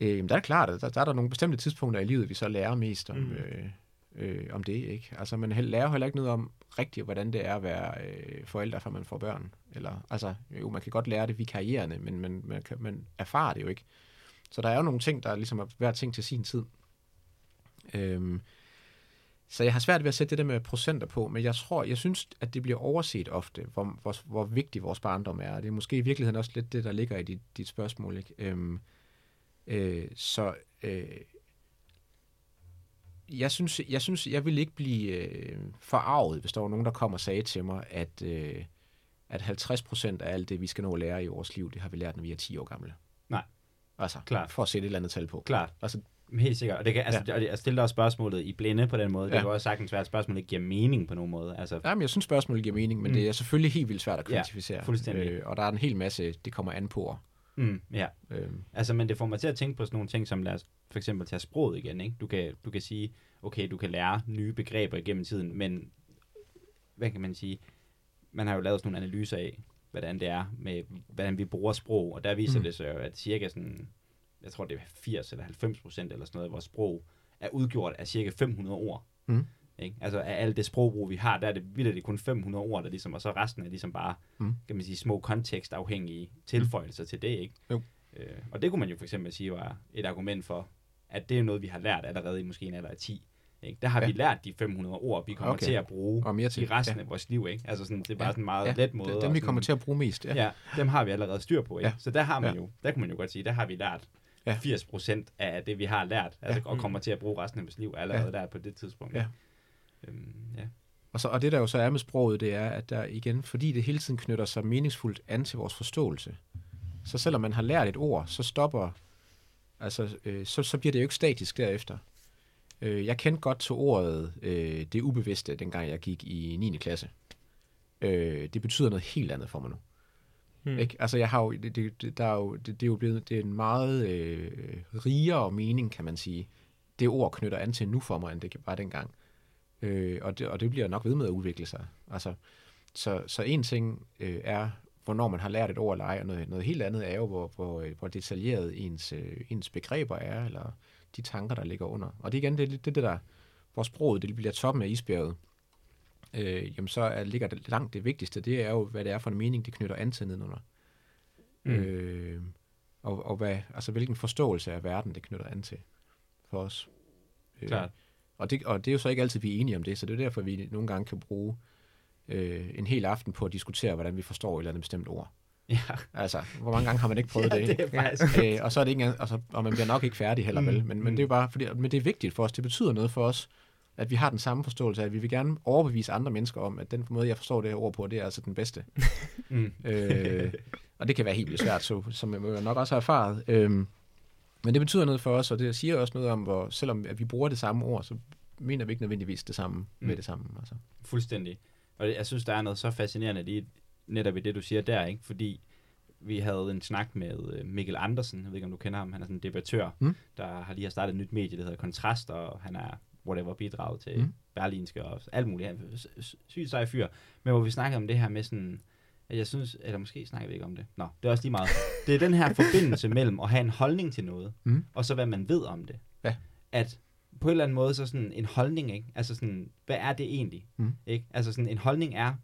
øh, der er klart, at der, der er der nogle bestemte tidspunkter i livet, vi så lærer mest om, mm. øh, øh, om det, ikke? Altså, man lærer heller ikke noget om, rigtigt, hvordan det er at være øh, forældre, før man får børn. Eller, altså, jo, man kan godt lære det vikarierende, men man, man, kan, man erfarer det jo ikke. Så der er jo nogle ting, der ligesom er hver ting til sin tid. Øhm, så jeg har svært ved at sætte det der med procenter på, men jeg tror, jeg synes, at det bliver overset ofte, hvor, hvor, hvor vigtig vores barndom er. Det er måske i virkeligheden også lidt det, der ligger i dit, dit spørgsmål, ikke? Øhm, øh, så... Øh, Jeg synes, jeg synes, jeg ville ikke blive øh, forarvet, hvis der var nogen, der kom og sagde til mig, at, øh, at halvtreds procent af alt det, vi skal nå at lære i vores liv, det har vi lært, når vi er ti år gamle. Nej. Altså, klart. For at sætte et eller andet tal på. Klart. Altså, helt sikkert. Og det kan, altså, ja. Jeg stiller også spørgsmålet i blinde på den måde. Det ja. Kan også sagtens være, at spørgsmålet ikke giver mening på nogen måde. Altså... Jamen, jeg synes, spørgsmålet giver mening, men mm. det er selvfølgelig helt vildt svært at kvantificere. Ja, fuldstændig. Øh, og der er en hel masse, det kommer an på. Mm, ja, øhm. altså, men det får mig til at tænke på sådan nogle ting, som lad os for eksempel tage sproget igen, ikke? Du kan, du kan sige, okay, du kan lære nye begreber igennem tiden, men hvad kan man sige? Man har jo lavet sådan nogle analyser af, hvordan det er med, hvordan vi bruger sprog, og der viser mm. det sig jo, at cirka sådan, jeg tror det er firs eller halvfems procent eller sådan noget af vores sprog, er udgjort af cirka fem hundrede ord. Mm. Ikke? Altså af alt det sprogbrug, vi har, der er det vildt, det er kun fem hundrede ord, der ligesom, og så resten er ligesom bare, mm. kan man sige, små kontekstafhængige tilføjelser mm. til det, ikke? Jo. Øh, og det kunne man jo for eksempel sige var et argument for, at det er noget, vi har lært allerede i måske en alder af ti, ikke? Der har ja. Vi lært de fem hundrede ord, vi kommer okay. til at bruge til. I resten ja. Af vores liv, ikke? Altså sådan, det er bare ja. Sådan en meget ja. Let måde. Det er dem, vi kommer til at bruge mest, ja. Ja, dem har vi allerede styr på, ikke? Ja. Så der har man ja. Jo, der kunne man jo godt sige, der har vi lært ja. firs procent af det, vi har lært, altså, ja. Og kommer til at bruge resten af vores liv allerede ja. Der på det tidspunkt. Ja. Ja. Og, så, og det der jo så er med sproget, det er, at der igen, fordi det hele tiden knytter sig meningsfuldt an til vores forståelse, så selvom man har lært et ord, så stopper, altså, øh, så, så bliver det jo ikke statisk derefter. Øh, jeg kendte godt til ordet, øh, det ubevidste, dengang jeg gik i niende klasse. Øh, det betyder noget helt andet for mig nu. Hmm. Ikke? Altså, jeg har jo, det, det, der er jo, det, det er jo blevet, det er en meget øh, rigere mening, kan man sige. Det ord knytter an til nu for mig, end det var dengang. Øh, og, det, og det bliver nok ved med at udvikle sig. Altså, så, så en ting øh, er, hvornår man har lært et ord at lege, og noget, noget helt andet er jo, hvor, hvor, hvor detaljeret ens, øh, ens begreber er, eller de tanker, der ligger under. Og det igen, det er det, det der, hvor sproget det bliver toppen af isbjerget, øh, jamen så er, ligger det langt det vigtigste, det er jo, hvad det er for en mening, det knytter an til nedenunder. Mm. Øh, og og hvad, altså, hvilken forståelse af verden, det knytter an til for os. Øh, Klart. Og det, og det er jo så ikke altid, vi er enige om det, så det er derfor, vi nogle gange kan bruge øh, en hel aften på at diskutere, hvordan vi forstår et eller andet bestemt ord. Ja. Altså, hvor mange gange har man ikke prøvet ja, det? det faktisk... øh, og så er det ikke engang, og, så, og man bliver nok ikke færdig heller, mm. vel? Men, men det er jo bare, fordi, men det er vigtigt for os. Det betyder noget for os, at vi har den samme forståelse af, at vi vil gerne overbevise andre mennesker om, at den måde, jeg forstår det her ord på, det er altså den bedste. Mm. øh, og det kan være helt vildt svært, så, som jeg nok også har erfaret. Øh, men det betyder noget for os, og det siger også noget om, hvor selvom at vi bruger det samme ord, så mener vi ikke nødvendigvis det samme mm. med det samme. Altså. Fuldstændig. Og jeg synes, der er noget så fascinerende lige netop i det, du siger der, ikke? Fordi vi havde en snak med Mikkel Andersen, jeg ved ikke, om du kender ham, han er sådan en debattør, mm. der har lige har startet et nyt medie, der hedder Kontrast, og han er whatever bidrag til mm. berlinske og alt muligt, han er sygt sej fyr, men hvor vi snakkede om det her med sådan, at jeg synes, eller måske snakker vi ikke om det, nå, det er også lige meget, det er den her forbindelse mellem at have en holdning til noget, mm. og så hvad man ved om det, ja. At på en eller anden måde, så sådan en holdning, ikke? Altså sådan, hvad er det egentlig, mm. ikke? Altså sådan, en holdning er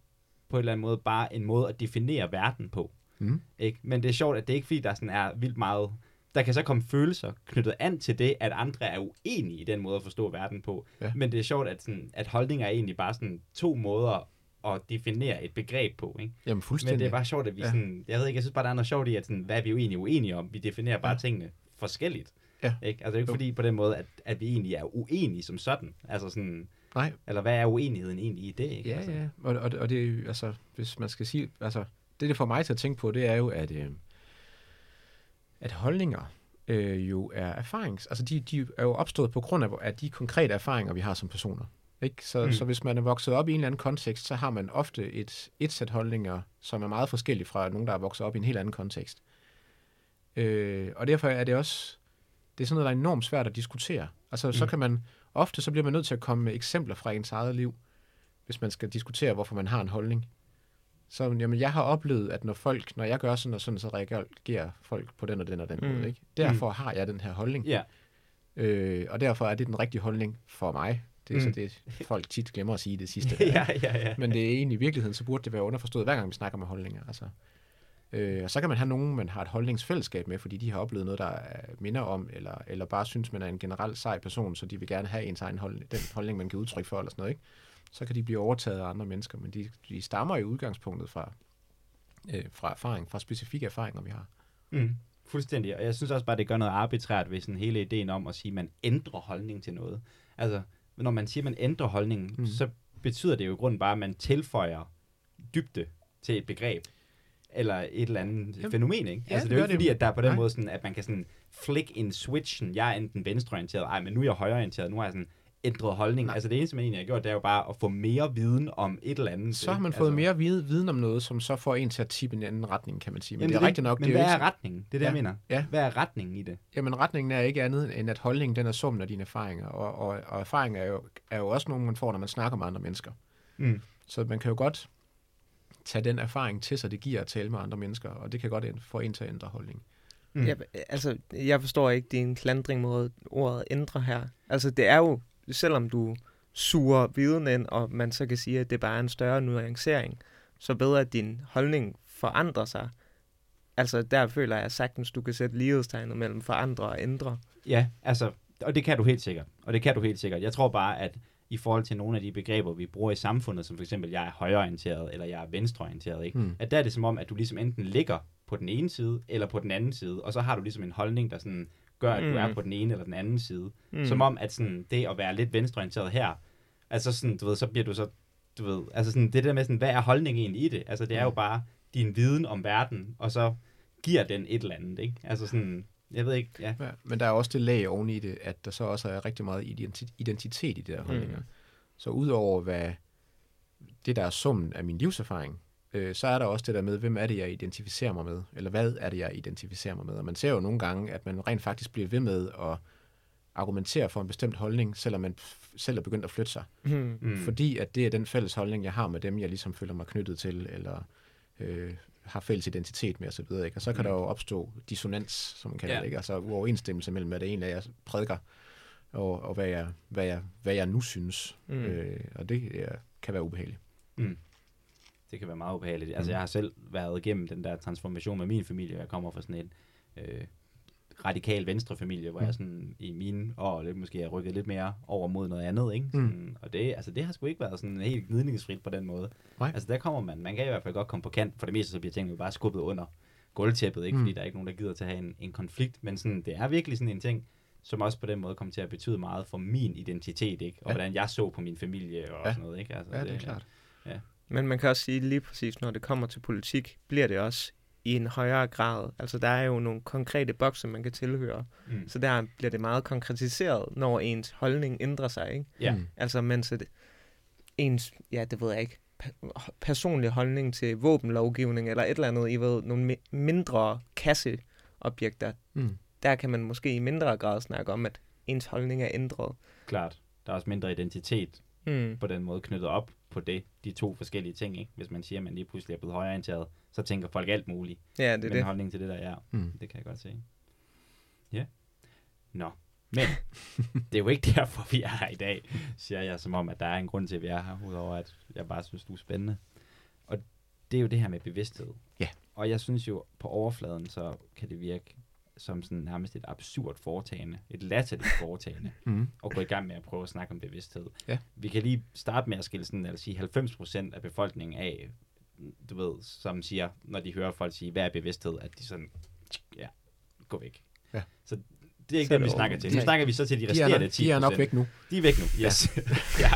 på en eller anden måde bare en måde at definere verden på. Mm. Ikke? Men det er sjovt, at det ikke fordi, der sådan er vildt meget... Der kan så komme følelser knyttet an til det, at andre er uenige i den måde at forstå verden på. Ja. Men det er sjovt, at, sådan, at holdninger er egentlig bare sådan to måder at definere et begreb på. Ikke? Jamen fuldstændig. Men det er bare sjovt, at vi ja. Sådan... Jeg ved ikke, jeg synes bare, der er noget sjovt i, at sådan, hvad er vi jo egentlig uenige om? Vi definerer bare ja. Tingene forskelligt. Ja. Ikke? Altså det er ikke jo. Fordi på den måde, at, at vi egentlig er uenige som sådan. Altså sådan... Nej. Eller hvad er uenigheden egentlig i det? Ikke? Ja, altså. ja. Og, og, og det altså, hvis man skal sige, altså, det det får mig til at tænke på, det er jo, at, øh, at holdninger øh, jo er erfarings, altså de, de er jo opstået på grund af, af de konkrete erfaringer, vi har som personer. Ikke? Så, mm. så hvis man er vokset op i en eller anden kontekst, så har man ofte et, et sæt holdninger, som er meget forskellige fra nogen, der er vokset op i en helt anden kontekst. Øh, og derfor er det også, det er sådan noget, der er enormt svært at diskutere. Altså mm. så kan man ofte så bliver man nødt til at komme med eksempler fra ens eget liv, hvis man skal diskutere, hvorfor man har en holdning. Så jamen, jeg har oplevet, at når folk, når jeg gør sådan og sådan, så reagerer folk på den og den og den. Mm. Ikke? Derfor mm. har jeg den her holdning. Yeah. Øh, og derfor er det den rigtige holdning for mig. Det er mm. så det, folk tit glemmer at sige det sidste. ja, ja, ja. Men det er egentlig i virkeligheden, så burde det være underforstået, hver gang vi snakker om holdninger. Altså. Øh, og så kan man have nogen, man har et holdningsfællesskab med, fordi de har oplevet noget, der minder om, eller, eller bare synes, man er en generelt sej person, så de vil gerne have ens egen holdning, den holdning, man kan udtrykke for, eller sådan noget, ikke? Så kan de blive overtaget af andre mennesker, men de, de stammer i udgangspunktet fra, øh, fra erfaring, fra specifikke erfaringer, vi har. Mm, fuldstændig, og jeg synes også bare, det gør noget arbitrært ved sådan hele ideen om at sige, at man ændrer holdning til noget. Altså, når man siger, at man ændrer holdningen, mm. så betyder det jo i grunden bare, at man tilføjer dybde til et begreb. Eller et eller andet Jamen, fænomen, ikke? Ja, altså, det er jo ikke fordi, at der er på den Nej. Måde sådan, at man kan sådan flick en switchen. Jeg er enten venstreorienteret, ej, men nu er jeg højreorienteret, nu har jeg sådan ændret holdning. Nej. Altså, det eneste, man egentlig har gjort, det er jo bare at få mere viden om et eller andet. Så har man fået altså, mere viden om noget, som så får en til at tippe en anden retning, kan man sige. Men Jamen, det er det, rigtigt nok. Men det hvad er, ikke... er retningen? Det er det, ja. Jeg mener. Ja. Hvad er retningen i det? Jamen, retningen er ikke andet, end at holdningen, den er summen af dine erfaringer. Og, og, og erfaringer er jo, er jo også nogen, man får, når man snakker med andre mennesker. Mm. Så man kan jo godt tage den erfaring til sig, det giver at tale med andre mennesker, og det kan godt få en til at ændre holdning. Mm. Ja, altså, jeg forstår ikke din klandring mod ordet ændre her. Altså, det er jo, selvom du suger viden ind, og man så kan sige, at det bare er en større nuancering, så bedre, at din holdning forandrer sig. Altså, der føler jeg sagtens, du kan sætte lighedstegnet mellem forandre og ændre. Ja, altså, og det kan du helt sikkert. Og det kan du helt sikkert. Jeg tror bare, at i forhold til nogle af de begreber, vi bruger i samfundet, som for eksempel, jeg er højreorienteret, eller jeg er venstreorienteret, ikke? Mm. At der er det som om, at du ligesom enten ligger på den ene side, eller på den anden side, og så har du ligesom en holdning, der sådan gør, at du mm. er på den ene eller den anden side. Mm. Som om, at sådan, det at være lidt venstreorienteret her, altså sådan, du ved, så bliver du så, du ved, altså sådan, det der med sådan, hvad er holdningen egentlig i det? Altså, det er jo bare din viden om verden, og så giver den et eller andet, ikke? Altså sådan... Jeg ved ikke, ja. ja. Men der er også det lag oven i det, at der så også er rigtig meget identitet i de der holdninger. Mm. Så udover hvad det, der er summen af min livserfaring, øh, så er der også det der med, hvem er det, jeg identificerer mig med? Eller hvad er det, jeg identificerer mig med? Og man ser jo nogle gange, at man rent faktisk bliver ved med at argumentere for en bestemt holdning, selvom man selv er begyndt at flytte sig. Mm. Fordi at det er den fælles holdning, jeg har med dem, jeg ligesom føler mig knyttet til, eller... Øh, har fælles identitet med og så videre, ikke? Og så kan mm. der jo opstå dissonans, som man kalder yeah. det, ikke? Altså uoverensstemmelse mellem, hvad det egentlig er, jeg prædiker, og, og hvad, jeg, hvad, jeg, hvad jeg nu synes. Mm. Øh, og det ja, kan være ubehageligt. Mm. Det kan være meget ubehageligt. Mm. Altså jeg har selv været igennem den der transformation med min familie, jeg kommer fra sådan en øh, radikal venstrefamilie, hvor mm. jeg sådan i mine år lidt, måske er rykket lidt mere over mod noget andet, ikke? Sådan, mm. Og det, altså, det har sgu ikke været sådan helt gnidningsfrit på den måde. Nej. Altså der kommer man, man kan i hvert fald godt komme på kant, for det meste så bliver tingene jo bare skubbet under gulvtæppet, ikke? Mm. Fordi der er ikke nogen, der gider til at have en, en konflikt, men sådan, det er virkelig sådan en ting, som også på den måde kom til at betyde meget for min identitet, ikke? Og ja. Hvordan jeg så på min familie og ja. Sådan noget, ikke? Altså, ja, det er det, klart. Ja. Men man kan også sige lige præcis, når det kommer til politik, bliver det også i en højere grad. Altså, der er jo nogle konkrete bokser, man kan tilhøre. Mm. Så der bliver det meget konkretiseret, når ens holdning ændrer sig, ikke? Ja. Mm. Altså, mens et, ens, ja, det ved jeg ikke, p- personlig holdning til våbenlovgivning eller et eller andet, I ved, nogle mi- mindre kasseobjekter, mm. der kan man måske i mindre grad snakke om, at ens holdning er ændret. Klart. Der er også mindre identitet mm. på den måde knyttet op på det, de to forskellige ting, ikke? Hvis man siger, at man lige pludselig er blevet højreorienteret, så tænker folk alt muligt. Ja, det er det. Holdning til det der, ja. Mm. Det kan jeg godt se. Ja. Nå, men det er jo ikke derfor, vi er her i dag, siger jeg, som om, at der er en grund til, at vi er her, udover at jeg bare synes, du er spændende. Og det er jo det her med bevidsthed. Ja. Yeah. Og jeg synes jo, på overfladen, så kan det virke som sådan nærmest et absurd foretagende, et latterligt foretagende, mm. og gå i gang med at prøve at snakke om bevidsthed. Ja. Vi kan lige starte med at skille sådan, altså sige halvfems procent af befolkningen af, du ved, som siger, når de hører folk sige, hvad er bevidsthed, at de sådan, ja, gå væk. Ja. Så det er ikke så det, vi det snakker til. Nu ja. Snakker vi så til de resterende ti procent. De er nok væk nu. De er væk nu, yes. ja.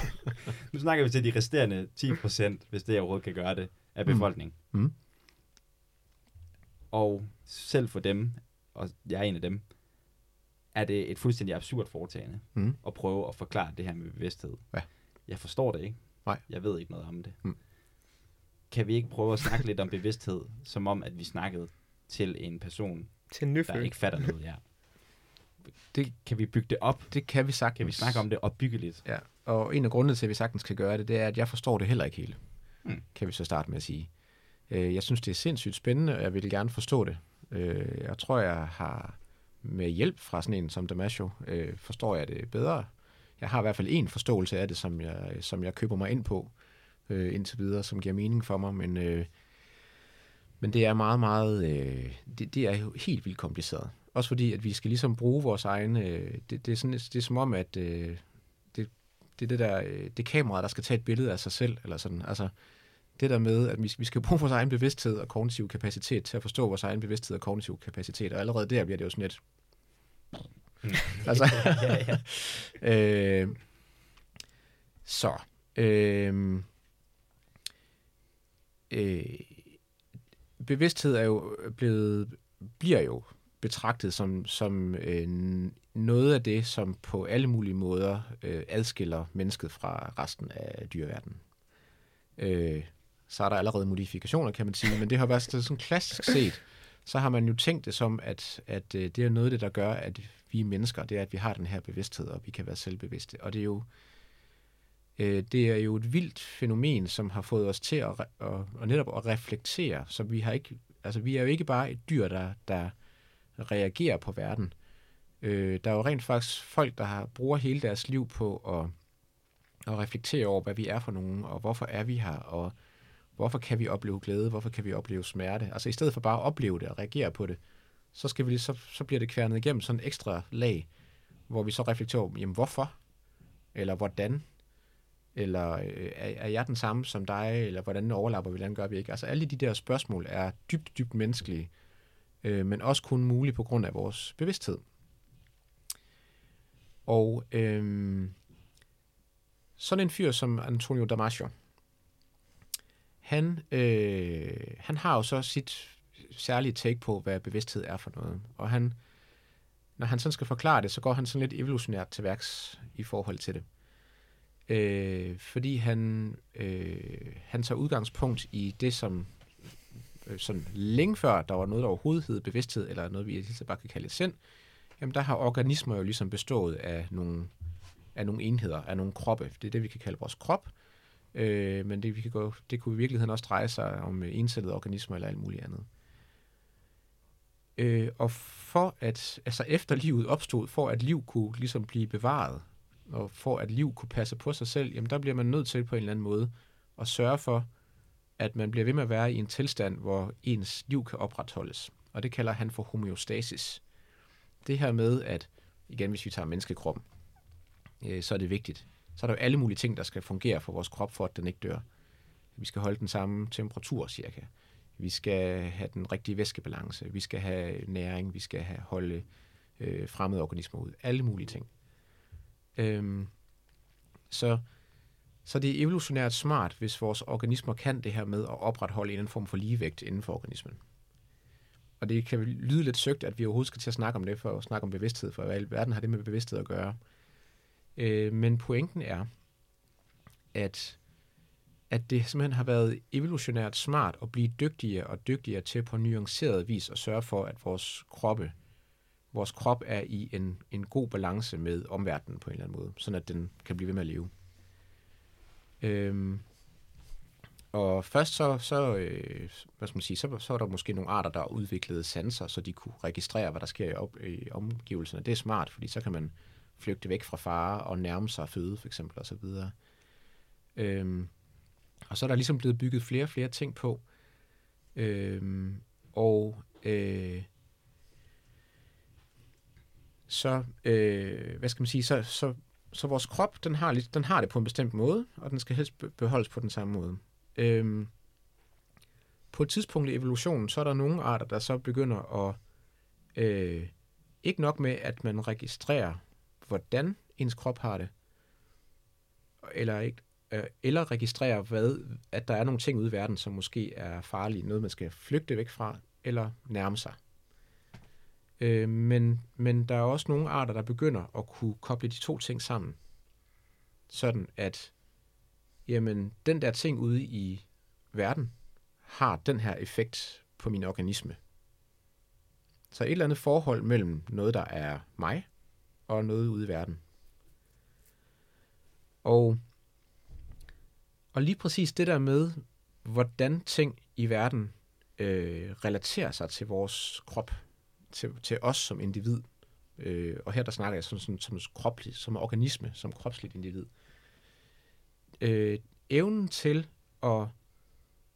Nu snakker vi til de resterende ti procent, hvis det overhovedet kan gøre det, af befolkningen. Mm. Mm. Og selv for dem, og jeg er en af dem, er det et fuldstændig absurd foretagende mm. at prøve at forklare det her med bevidsthed. Ja. Jeg forstår det ikke. Nej. Jeg ved ikke noget om det. Mm. Kan vi ikke prøve at snakke lidt om bevidsthed, som om, at vi snakkede til en person, til der ikke fatter noget? Ja. Det, kan vi bygge det op? Det kan vi sagtens. Kan vi snakke om det opbyggeligt? Ja. Og en af grundene til, at vi sagtens kan gøre det, det er, at jeg forstår det heller ikke helt. Mm. Kan vi så starte med at sige. Jeg synes, det er sindssygt spændende, og jeg vil gerne forstå det. Øh, jeg tror, jeg har med hjælp fra sådan en som Damasio, øh, forstår jeg det bedre. Jeg har i hvert fald en forståelse af det, som jeg, som jeg køber mig ind på øh, indtil videre, som giver mening for mig, men, øh, men det er meget, meget, øh, det, det er helt vildt kompliceret. Også fordi, at vi skal ligesom bruge vores egne, øh, det, det, er sådan, det er som om, at øh, det, det er det der, øh, det kamera, der skal tage et billede af sig selv, eller sådan, altså, det der med, at vi skal, vi skal bruge vores egen bevidsthed og kognitiv kapacitet til at forstå vores egen bevidsthed og kognitiv kapacitet, og allerede der bliver det jo sådan lidt... altså, ja, ja. øh, så. Øh, øh, bevidsthed er jo blevet, bliver jo betragtet som, som øh, noget af det, som på alle mulige måder øh, adskiller mennesket fra resten af dyreverdenen. Øh, så er der allerede modifikationer, kan man sige, men det har været sådan klassisk set, så har man jo tænkt det som, at, at det er noget af det, der gør, at vi mennesker, det er, at vi har den her bevidsthed, og vi kan være selvbevidste, og det er jo, øh, det er jo et vildt fænomen, som har fået os til at, at, at netop at reflektere, så vi har ikke, altså vi er jo ikke bare et dyr, der, der reagerer på verden. Øh, der er jo rent faktisk folk, der har, bruger hele deres liv på at og reflektere over, hvad vi er for nogen, og hvorfor er vi her, og hvorfor kan vi opleve glæde, hvorfor kan vi opleve smerte. Altså i stedet for bare at opleve det og reagere på det, så, skal vi lige, så, så bliver det kværnet igennem sådan en ekstra lag, hvor vi så reflekterer over, jamen hvorfor, eller hvordan, eller øh, er, er jeg den samme som dig, eller hvordan overlapper vi, hvordan gør vi ikke. Altså alle de der spørgsmål er dybt, dybt menneskelige, øh, men også kun mulige på grund af vores bevidsthed. Og... Øh, Sådan en fyr som Antonio Damasio, han, øh, han har jo så sit særlige take på, hvad bevidsthed er for noget. Og han, når han sådan skal forklare det, så går han sådan lidt evolutionært til værks i forhold til det. Øh, fordi han, øh, han tager udgangspunkt i det, som øh, sådan længe før der var noget, der overhovedet hed bevidsthed, eller noget, vi bare kan kalde sind, jamen der har organismer jo ligesom bestået af nogle... af nogle enheder, af nogle kroppe. Det er det, vi kan kalde vores krop, øh, men det, vi kan gå, det kunne i virkeligheden også dreje sig om encellede organismer eller alt muligt andet. Øh, og for at, altså efter livet opstod, for at liv kunne ligesom blive bevaret, og for at liv kunne passe på sig selv, jamen der bliver man nødt til på en eller anden måde at sørge for, at man bliver ved med at være i en tilstand, hvor ens liv kan opretholdes. Og det kalder han for homeostasis. det her med, at igen, hvis vi tager menneskekroppen, øh, så er det vigtigt. Så er der jo alle mulige ting, der skal fungere for vores krop, for at den ikke dør. Vi skal holde den samme temperatur cirka. Vi skal have den rigtige væskebalance. Vi skal have næring. Vi skal have holde øh, fremmede organismer ud. Alle mulige ting. Øhm, så, så det er evolutionært smart, hvis vores organismer kan det her med at opretholde en form for ligevægt inden for organismen. Og det kan lyde lidt søgt, at vi overhovedet skal til at snakke om det, for at snakke om bevidsthed, for hvad i verden har det med bevidsthed at gøre. Øh, men pointen er, at, at det simpelthen har været evolutionært smart at blive dygtigere og dygtigere til på nuanceret vis at sørge for, at vores kroppe, vores krop er i en, en god balance med omverdenen på en eller anden måde, sådan at den kan blive ved med at leve. Øhm, og først så, så, øh, hvad skal man sige, så, så er der måske nogle arter, der udviklede sanser, så de kunne registrere, hvad der sker i, op, i omgivelserne. Det er smart, fordi så kan man flygte væk fra fare og nærme sig føde, for eksempel, og så videre. Øhm, og så er der ligesom blevet bygget flere og flere ting på. Øhm, og øh, så, øh, hvad skal man sige, så, så, så vores krop, den har, lidt, den har det på en bestemt måde, og den skal helst beholdes på den samme måde. Øhm, på et tidspunkt i evolutionen, så er der nogle arter, der så begynder at, øh, ikke nok med, at man registrerer, hvordan ens krop har det, eller ikke, øh, eller registrere, hvad, at der er nogle ting ude i verden, som måske er farlige, noget man skal flygte væk fra, eller nærme sig. Øh, men, men der er også nogle arter, der begynder at kunne koble de to ting sammen. Sådan at, jamen, den der ting ude i verden, har den her effekt på min organisme. Så et eller andet forhold mellem noget, der er mig, og noget ude i verden. Og, og lige præcis det der med, hvordan ting i verden øh, relaterer sig til vores krop, til, til os som individ, øh, og her der snakker jeg sådan, sådan, som, som, kroplig, som organisme, som kropsligt individ. Øh, evnen til at,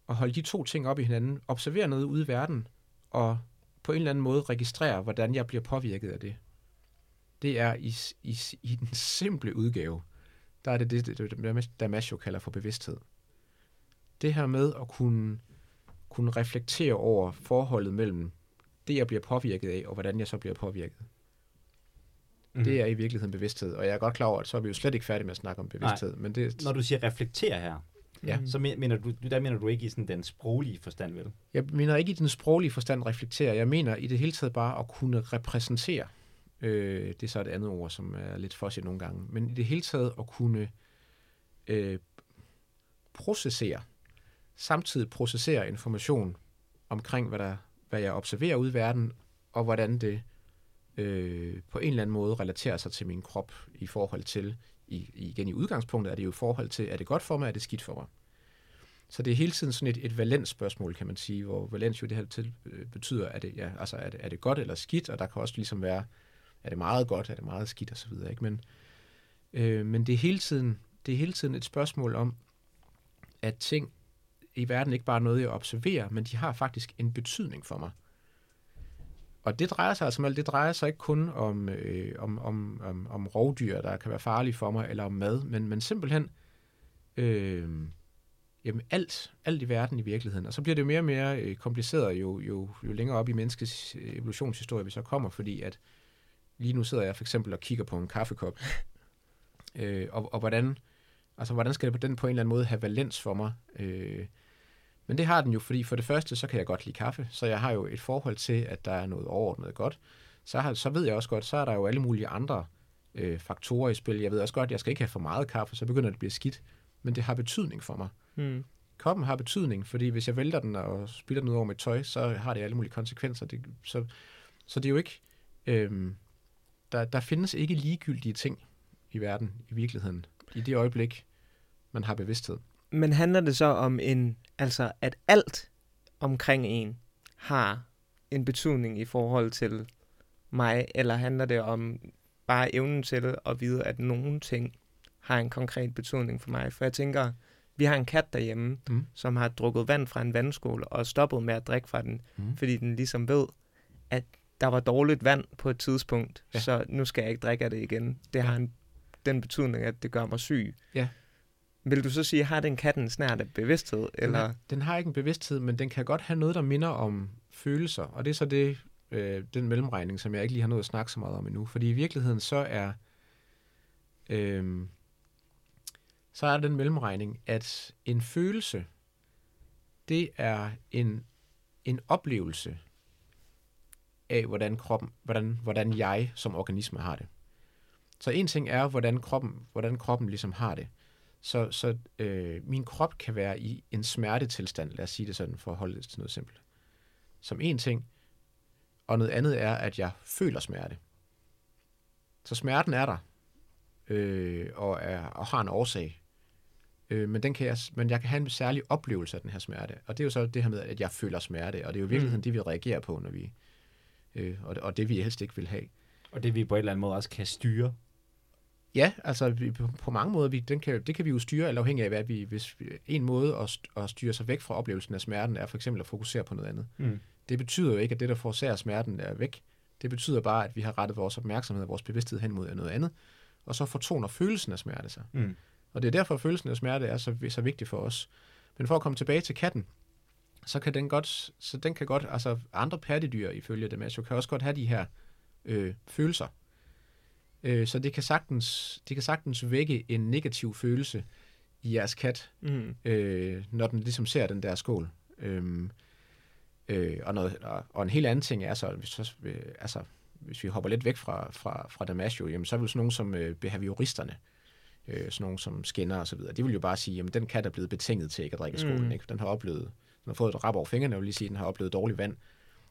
at holde de to ting op i hinanden, observere noget ude i verden, og på en eller anden måde registrere, hvordan jeg bliver påvirket af det. Det er i, i, i den simple udgave, der er det det, det Damasio kalder for bevidsthed. Det her med at kunne, kunne reflektere over forholdet mellem det, jeg bliver påvirket af, og hvordan jeg så bliver påvirket. Mm-hmm. Det er i virkeligheden bevidsthed, og jeg er godt klar over, at så er vi jo slet ikke færdige med at snakke om bevidsthed. Men det... Når du siger reflektere her, ja. Så mener du, der mener du ikke i sådan den sproglige forstand, vel? Jeg mener ikke i den sproglige forstand reflektere, jeg mener i det hele taget bare at kunne repræsentere. Øh, det er så et andet ord, som er lidt fosset nogle gange. Men i det hele taget at kunne øh, processere, samtidig processere information omkring, hvad, der, hvad jeg observerer ude i verden, og hvordan det øh, på en eller anden måde relaterer sig til min krop i forhold til, i, igen i udgangspunktet er det jo i forhold til, er det godt for mig, er det skidt for mig? Så det er hele tiden sådan et, et valensspørgsmål, kan man sige, hvor valens jo det her til, øh, betyder, er det, ja, altså, er, det, er det godt eller skidt, og der kan også ligesom være, er det meget godt, er det meget skidt, og så videre, ikke? Men, øh, men det, er hele tiden, det er hele tiden et spørgsmål om, at ting i verden ikke bare er noget, jeg observerer, men de har faktisk en betydning for mig. Og det drejer sig altså, det drejer sig ikke kun om, øh, om, om, om, om rovdyr, der kan være farlige for mig, eller om mad, men, men simpelthen øh, jamen alt, alt i verden i virkeligheden. Og så bliver det jo mere og mere øh, kompliceret, jo, jo, jo længere op i menneskets evolutionshistorie vi så kommer, fordi at lige nu sidder jeg for eksempel og kigger på en kaffekop, øh, og, og hvordan, altså, hvordan skal det på den på en eller anden måde have valens for mig? Øh, men det har den jo, fordi for det første, så kan jeg godt lide kaffe, så jeg har jo et forhold til, at der er noget overordnet godt. Så, har, så ved jeg også godt, så er der jo alle mulige andre øh, faktorer i spil. Jeg ved også godt, at jeg skal ikke have for meget kaffe, så begynder det at blive skidt, men det har betydning for mig. Hmm. Koppen har betydning, fordi hvis jeg vælter den og spilder den ud over mit tøj, så har det alle mulige konsekvenser. Det, så, så det er jo ikke... Øh, Der, der findes ikke ligegyldige ting i verden, i virkeligheden, i det øjeblik, man har bevidsthed. Men handler det så om en, altså at alt omkring en har en betydning i forhold til mig, eller handler det om bare evnen til at vide, at nogle ting har en konkret betydning for mig? For jeg tænker, vi har en kat derhjemme, mm. som har drukket vand fra en vandskål og stoppet med at drikke fra den, mm. fordi den ligesom ved, at der var dårligt vand på et tidspunkt, ja. Så nu skal jeg ikke drikke af det igen. Det har en, den betydning, at det gør mig syg. Ja. Vil du så sige, har den katten snart en bevidsthed? Eller? Den, den har ikke en bevidsthed, men den kan godt have noget, der minder om følelser. Og det er så det, øh, den mellemregning, som jeg ikke lige har nået at snakke så meget om endnu. Fordi i virkeligheden så er, øh, så er den mellemregning, at en følelse, det er en, en oplevelse af, hvordan kroppen, hvordan, hvordan jeg som organisme har det. Så en ting er, hvordan kroppen, hvordan kroppen ligesom har det. Så, så øh, min krop kan være i en smertetilstand, lad os sige det sådan, for at holde det til noget simpelt. Som en ting. Og noget andet er, at jeg føler smerte. Så smerten er der, øh, og, er, og har en årsag. Øh, men, den kan jeg, men jeg kan have en særlig oplevelse af den her smerte. Og det er jo så det her med, at jeg føler smerte. Og det er jo i virkeligheden mm. det, vi reagerer på, når vi, øh, og, og det vi helst ikke vil have. Og det vi på en eller anden måde også kan styre. Ja, altså vi, på mange måder, vi, den kan, det kan vi jo styre, eller afhængig af, hvad vi, hvis en måde at, st- at styre sig væk fra oplevelsen af smerten, er for eksempel at fokusere på noget andet. Mm. Det betyder jo ikke, at det, der forårsager smerten, er væk. Det betyder bare, at vi har rettet vores opmærksomhed og vores bevidsthed hen mod noget andet, og så fortoner følelsen af smerte sig. Mm. Og det er derfor, at følelsen af smerte er så, så vigtig for os. Men for at komme tilbage til katten, så kan den godt, så den kan godt altså andre pattedyr ifølge Damasio, kan også godt have de her øh, følelser. Så det kan sagtens, det kan sagtens vække en negativ følelse i jeres kat, mm. øh, når den ligesom ser den der skål. Øhm, øh, og, noget, og, og en helt anden ting er, så, hvis, så, øh, altså, hvis vi hopper lidt væk fra, fra, fra Damasio, jamen, så vil sådan nogen som øh, behavioristerne, øh, sådan nogen som skinner og så videre, de vil jo bare sige, jamen den kat er blevet betinget til ikke at drikke skålen. Mm. Ikke? Den har oplevet, den har fået et rap over fingrene, og vil lige sige, den har oplevet dårlig vand,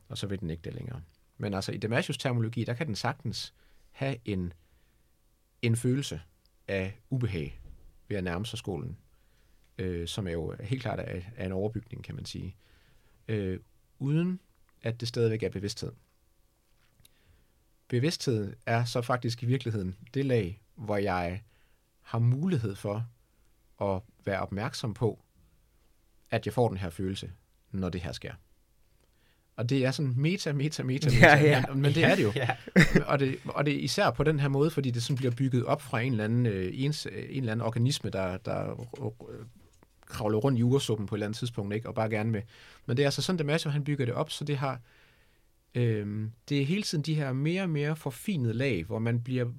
og så vil den ikke det længere. Men altså i Damasios terminologi, der kan den sagtens have en, en følelse af ubehag ved at nærme sig skålen, øh, som er jo helt klart er, er en overbygning, kan man sige, øh, uden at det stadigvæk er bevidsthed. Bevidsthed er så faktisk i virkeligheden det lag, hvor jeg har mulighed for at være opmærksom på, at jeg får den her følelse, når det her sker. Og det er sådan meta, meta, meta, meta. Ja, ja. Men, men det er det jo. Ja, ja. Og, det, og det er især på den her måde, fordi det sådan bliver bygget op fra en eller anden, øh, ens, en eller anden organisme, der, der øh, kravler rundt i ursuppen på et eller andet tidspunkt, ikke? Og bare gerne med. Men det er altså sådan, at Damasio, han bygger det op, så det har øh, det er hele tiden de her mere og mere forfinede lag, hvor man bliver,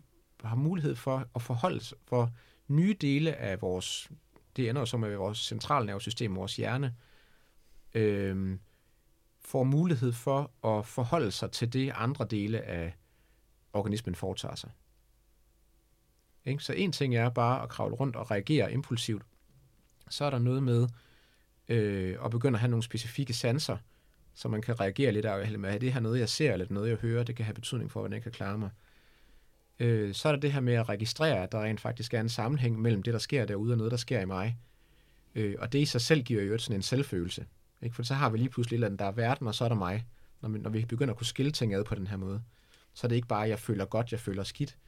har mulighed for at forholde sig for nye dele af vores, det ender jo så med vores centralnervesystem, vores hjerne, øh, får mulighed for at forholde sig til det, andre dele af organismen foretager sig. Ikke? Så en ting er bare at kravle rundt og reagere impulsivt. Så er der noget med øh, at begynde at have nogle specifikke sanser, så man kan reagere lidt af, er det her noget, jeg ser, eller noget, jeg hører, det kan have betydning for, hvordan jeg kan klare mig. Øh, så er der det her med at registrere, at der rent faktisk er en sammenhæng mellem det, der sker derude, og noget, der sker i mig. Øh, og det i sig selv giver jo sådan en selvfølelse. Ikke? For så har vi lige pludselig et eller andet, der er verden, og så er der mig. Når vi, når vi begynder at kunne skille ting ad på den her måde, så er det ikke bare, jeg føler godt, jeg føler skidt.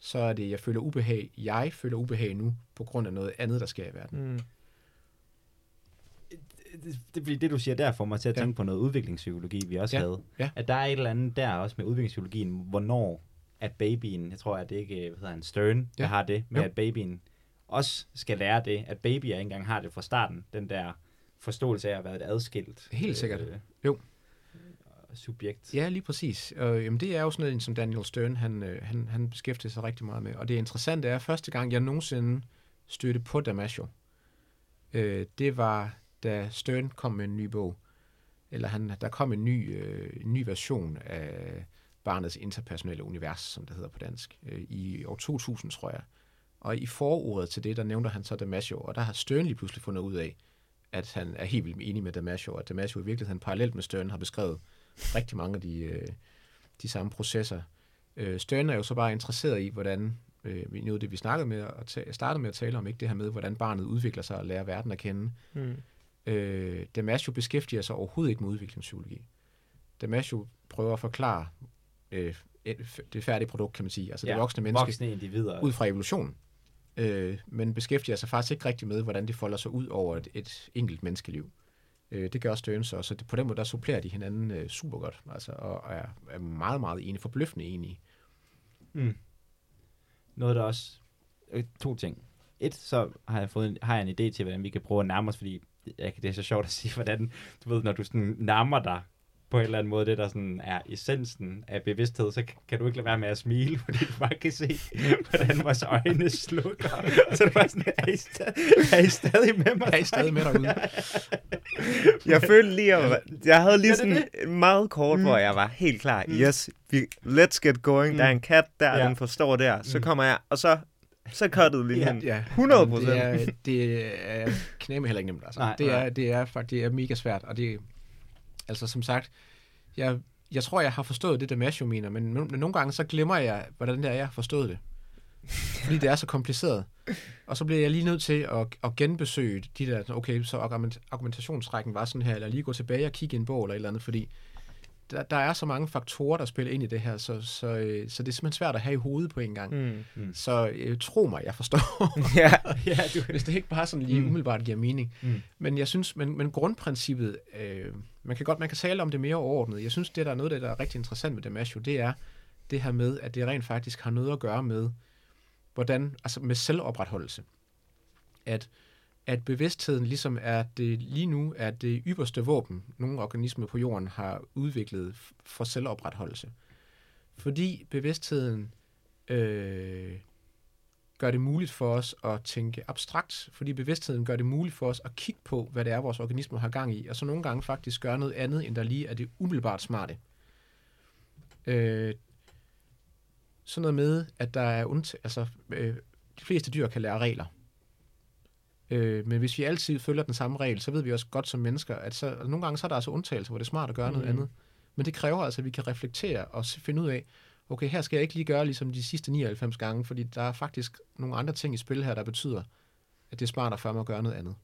Så er det, jeg føler ubehag. Jeg føler ubehag nu, på grund af noget andet, der sker i verden. Mm. Det bliver det, du siger der, får mig til at tænke ja. på noget udviklingspsykologi, vi også ja. havde. Ja. At der er et eller andet der også med udviklingspsykologien, hvornår at babyen, jeg tror, at det ikke hvad hedder en Stern, ja. der har det, med jo. at babyen også skal lære det, at babyer ikke engang har det fra starten, den der forståelse af at være et adskilt. Helt sikkert. Øh, jo. Subjekt. Ja, lige præcis. Øh, jamen det er jo sådan en, som Daniel Stern, han, øh, han, han beskæftiger sig rigtig meget med. Og det interessante er, at første gang, jeg nogensinde stødte på Damasio, øh, det var, da Stern kom med en ny bog. Eller han, der kom en ny, øh, en ny version af Barnets Interpersonelle Univers, som det hedder på dansk, øh, i år to tusind, tror jeg. Og i forordet til det, der nævner han så Damasio, og der har Stern lige pludselig fundet ud af, at han er helt vildt enig med Damasio, og at Damasio i virkeligheden parallelt med Stern har beskrevet rigtig mange af de, de samme processer. Stern er jo så bare interesseret i, hvordan, nu det vi snakkede med, og startede med at tale om, ikke det her med, hvordan barnet udvikler sig og lærer verden at kende. Mm. Damasio beskæftiger sig overhovedet ikke med udviklingspsykologi. Damasio prøver at forklare det færdige produkt, kan man sige, altså ja, det voksne menneske, voksne individer, ud fra evolutionen. Øh, men beskæftiger sig faktisk ikke rigtig med, hvordan det folder sig ud over et, et enkelt menneskeliv. Øh, det gør Stern så, så det, på den måde der supplerer de hinanden øh, super godt, altså, og er, er meget, meget enige, forbløffende enige. Mm. Noget der også, øh, to ting. Et, så har jeg, fået en, har jeg en idé til, hvordan vi kan prøve at nærme os, fordi jeg, det er så sjovt at sige, hvordan, du ved, når du sådan nærmer dig på en eller anden måde, det der sådan er essensen af bevidsthed, så kan du ikke lade være med at smile, fordi du bare kan se, hvordan vores øjne slukker. Så det var sådan, er I, sta- er I stadig med mig? Er I stadig med derude? Jeg følte lige, at jeg havde lige sådan meget kort, mm. hvor jeg var helt klar. Mm. Yes, vi, let's get going. Mm. Der er en kat der, ja. Den forstår der. Så kommer jeg, og så så cuttede lige ja, ja. hundrede procent. Det er, det er knæme heller ikke nemt. Altså. Nej, det, nej. Er, det er faktisk det er mega svært, og det altså som sagt, jeg, jeg tror, jeg har forstået det, Damasio mener, men nogle gange så glemmer jeg, hvordan det er, jeg har forstået det. Fordi det er så kompliceret. Og så bliver jeg lige nødt til at, at genbesøge de der, okay, så argumentationsrækken var sådan her, eller lige gå tilbage og kigge i en bog eller et eller andet, fordi der, der er så mange faktorer, der spiller ind i det her, så, så, øh, så det er simpelthen svært at have i hovedet på en gang. Mm, mm. Så øh, tro mig, jeg forstår. ja, ja, du... Hvis det ikke bare sådan lige umiddelbart giver mening. Mm. Men jeg synes, men, men grundprincippet, øh, man kan godt, man kan tale om det mere overordnet. Jeg synes, det der er noget, der er rigtig interessant med Damasio, det er det her med, at det rent faktisk har noget at gøre med, hvordan, altså med selvopretholdelse. At at bevidstheden ligesom er det, lige nu er det ypperste våben, nogle organismer på jorden har udviklet for selvopretholdelse. Fordi bevidstheden øh, gør det muligt for os at tænke abstrakt, fordi bevidstheden gør det muligt for os at kigge på, hvad det er, vores organismer har gang i, og så nogle gange faktisk gøre noget andet, end der lige er det umiddelbart smarte. Øh, sådan noget med, at der er undt, altså, øh, de fleste dyr kan lære regler. Men hvis vi altid følger den samme regel, så ved vi også godt som mennesker, at så, nogle gange så er der altså undtagelser, hvor det er smart at gøre noget mm. andet. Men det kræver altså, at vi kan reflektere og finde ud af, okay, her skal jeg ikke lige gøre ligesom de sidste nioghalvfems gange, fordi der er faktisk nogle andre ting i spil her, der betyder, at det er smartere for mig at gøre noget andet.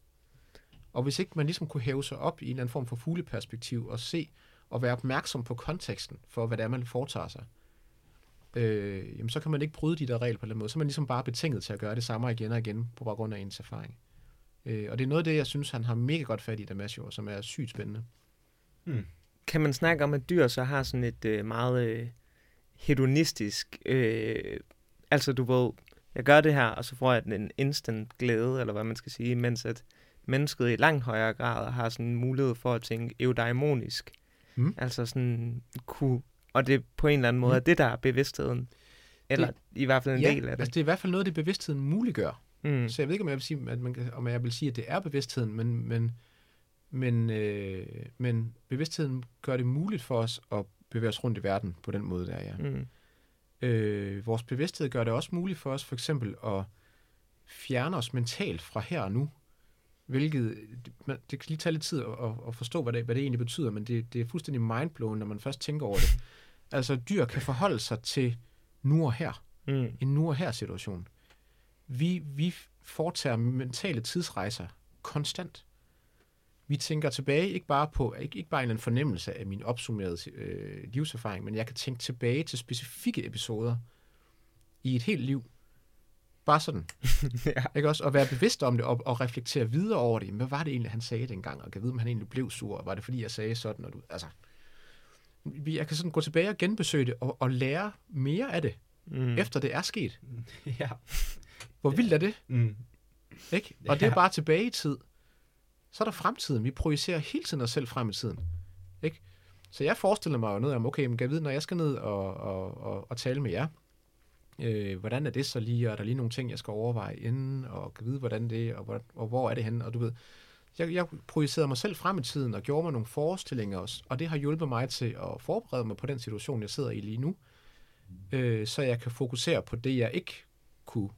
Og hvis ikke man ligesom kunne hæve sig op i en eller anden form for fugleperspektiv og se og være opmærksom på konteksten for, hvad det er, man foretager sig, øh, jamen så kan man ikke bryde de der regler på den måde. Så er man ligesom bare betinget til at gøre det samme igen og igen på baggrund af ens erfaring. Og det er noget af det, jeg synes, han har mega godt fat i, Damasio, som er sygt spændende. Hmm. Kan man snakke om, at dyr så har sådan et øh, meget øh, hedonistisk... Øh, altså, du ved, jeg gør det her, og så får jeg en instant glæde, eller hvad man skal sige, mens at mennesket i langt højere grad har sådan en mulighed for at tænke eudaimonisk. Hmm. Altså sådan kunne... Og det er på en eller anden måde hmm. det, der er bevidstheden. Eller det, i hvert fald en ja, del af det. Altså det er i hvert fald noget, det bevidstheden muliggør. Mm. Så jeg ved ikke, om jeg vil sige, at, man, om jeg vil sige, at det er bevidstheden, men, men, men, øh, men bevidstheden gør det muligt for os at bevæge os rundt i verden på den måde der, ja. Mm. Øh, vores bevidsthed gør det også muligt for os for eksempel at fjerne os mentalt fra her og nu, hvilket, man, det kan lige tage lidt tid at, at forstå, hvad det, hvad det egentlig betyder, men det, det er fuldstændig mindblowing, når man først tænker over det. Altså, dyr kan forholde sig til nu og her, mm. en nu og her situation. Vi, vi foretager mentale tidsrejser konstant. Vi tænker tilbage ikke bare på, ikke, ikke bare en fornemmelse af min opsummerede øh, livserfaring, men jeg kan tænke tilbage til specifikke episoder i et helt liv. Bare sådan. ja. Ikke også? Og være bevidst om det, og, og reflektere videre over det. Hvad var det egentlig, han sagde dengang? Og kan vide, om han egentlig blev sur? Var det, fordi jeg sagde sådan? Og du, altså, jeg kan sådan gå tilbage og genbesøge det, og, og lære mere af det, mm. efter det er sket. ja. Hvor vildt er det? Mm. Ikke? Og ja. Det er bare tilbage i tid. Så er der fremtiden. Vi projicerer hele tiden os selv frem i tiden. Ikke? Så jeg forestiller mig jo noget om, okay, men kan jeg vide, når jeg skal ned og, og, og, og tale med jer, øh, hvordan er det så lige, og er der lige nogle ting, jeg skal overveje inden, og kan vide, hvordan det er, og, og, og hvor er det henne, og du ved. Jeg, jeg projicerede mig selv frem i tiden, og gjorde mig nogle forestillinger også, og det har hjulpet mig til at forberede mig på den situation, jeg sidder i lige nu, øh, så jeg kan fokusere på det, jeg ikke kunne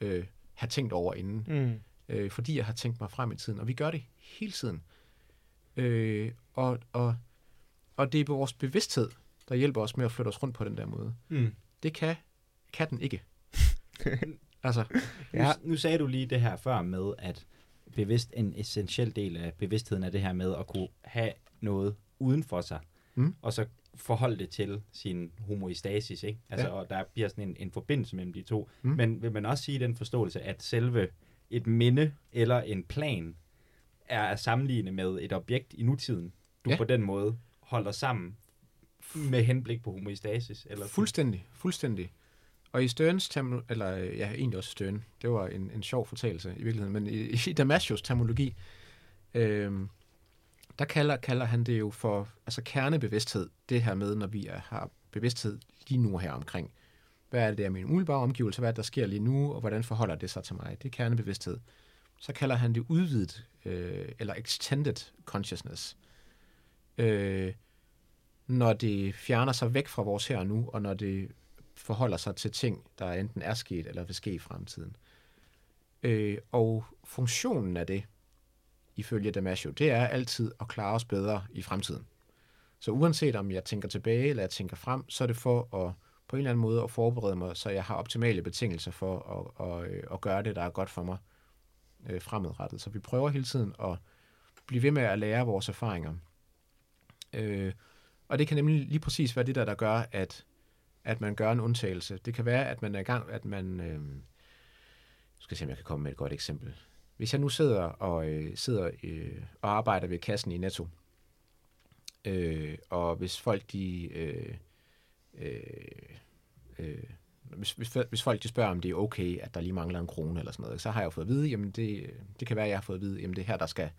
Øh, have tænkt over inden, mm. øh, fordi jeg har tænkt mig frem i tiden, og vi gør det hele tiden. Øh, og, og, og det er vores bevidsthed, der hjælper os med at flytte os rundt på den der måde. Mm. Det kan, kan den ikke. altså, ja. nu, nu sagde du lige det her før med, at bevidst en essentiel del af bevidstheden er det her med at kunne have noget uden for sig, mm. og så forholde det til sin homoestasis, ikke? Altså, ja. Og der bliver sådan en, en forbindelse mellem de to. Mm. Men vil man også sige den forståelse, at selve et minde eller en plan er at sammenligne med et objekt i nutiden, du ja. på den måde holder sammen med henblik på homeostasis? Eller fuldstændig, fuldstændig. Og i Sterns termologi, eller ja, egentlig også Stern, det var en, en sjov fortælling i virkeligheden, men i, i Damasios termologi, øh, der kalder, kalder han det jo for altså kernebevidsthed, det her med, når vi er, har bevidsthed lige nu her omkring. Hvad er det, der er min umiddelbare omgivelse? Hvad er det, der sker lige nu? Og hvordan forholder det sig til mig? Det er kernebevidsthed. Så kalder han det udvidet, øh, eller extended consciousness. Øh, når det fjerner sig væk fra vores her og nu, og når det forholder sig til ting, der enten er sket, eller vil ske i fremtiden. Øh, og funktionen af det, ifølge Damasio, det er altid at klare os bedre i fremtiden. Så uanset om jeg tænker tilbage, eller jeg tænker frem, så er det for at på en eller anden måde at forberede mig, så jeg har optimale betingelser for at, at, at gøre det, der er godt for mig øh, fremadrettet. Så vi prøver hele tiden at blive ved med at lære vores erfaringer. Øh, og det kan nemlig lige præcis være det der, der gør, at, at man gør en undtagelse. Det kan være, at man er i gang, at man... Øh, skal se, om jeg kan komme med et godt eksempel. Hvis jeg nu sidder og, øh, sidder, øh, og arbejder ved kassen i Netto, øh, og hvis folk de... Øh, Øh, øh, hvis, hvis, hvis folk de spørger, om det er okay, at der lige mangler en krone eller sådan noget, så har jeg jo fået at vide, jamen det, det kan være, at jeg har fået at vide, jamen det her, der skal,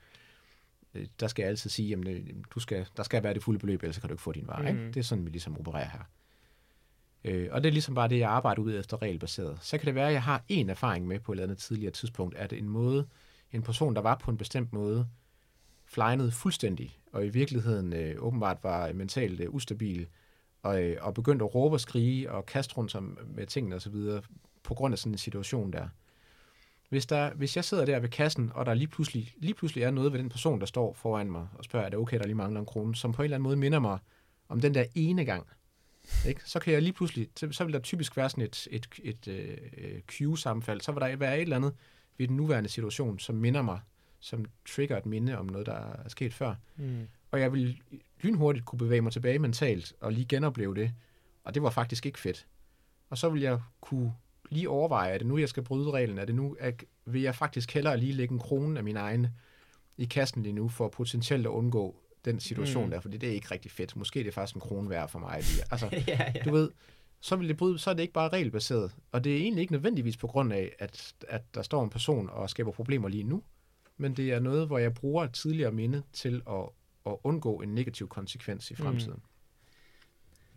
der skal jeg altid sige, jamen det, du skal, der skal være det fulde beløb, ellers kan du ikke få din vare. Mm-hmm. Ikke? Det er sådan, vi ligesom opererer her. Øh, og det er ligesom bare det, jeg arbejder ud efter regelbaseret. Så kan det være, at jeg har en erfaring med på et eller andet tidligere tidspunkt, at en måde, en person, der var på en bestemt måde, flejnede fuldstændig, og i virkeligheden øh, åbenbart var mentalt øh, ustabil, Og, og begyndte at råbe og skrige og kaste rundt som, med tingene og så videre på grund af sådan en situation der. Hvis, der. hvis jeg sidder der ved kassen, og der lige pludselig, lige pludselig er noget ved den person, der står foran mig og spørger, er det okay, der lige mangler en krone, som på en eller anden måde minder mig om den der ene gang, ikke? Så kan jeg lige pludselig, så vil der typisk være sådan et, et, et, et øh, Q-sammenfald, så vil der være et eller andet ved den nuværende situation, som minder mig, som trigger et minde om noget, der er sket før. Mm. Og jeg vil lynhurtigt kunne bevæge mig tilbage mentalt, og lige genopleve det, og det var faktisk ikke fedt. Og så vil jeg kunne lige overveje, er det nu, jeg skal bryde reglen, er det nu, at vil jeg faktisk hellere lige lægge en krone af min egen i kassen lige nu, for potentielt at undgå den situation mm. der, fordi det er ikke rigtig fedt. Måske det er faktisk en krone værd for mig. Altså, ja, ja. Du ved, så, vil det bryde, så er det ikke bare regelbaseret, og det er egentlig ikke nødvendigvis på grund af, at, at der står en person og skaber problemer lige nu, men det er noget, hvor jeg bruger et tidligere minde til at og undgå en negativ konsekvens i fremtiden. Mm.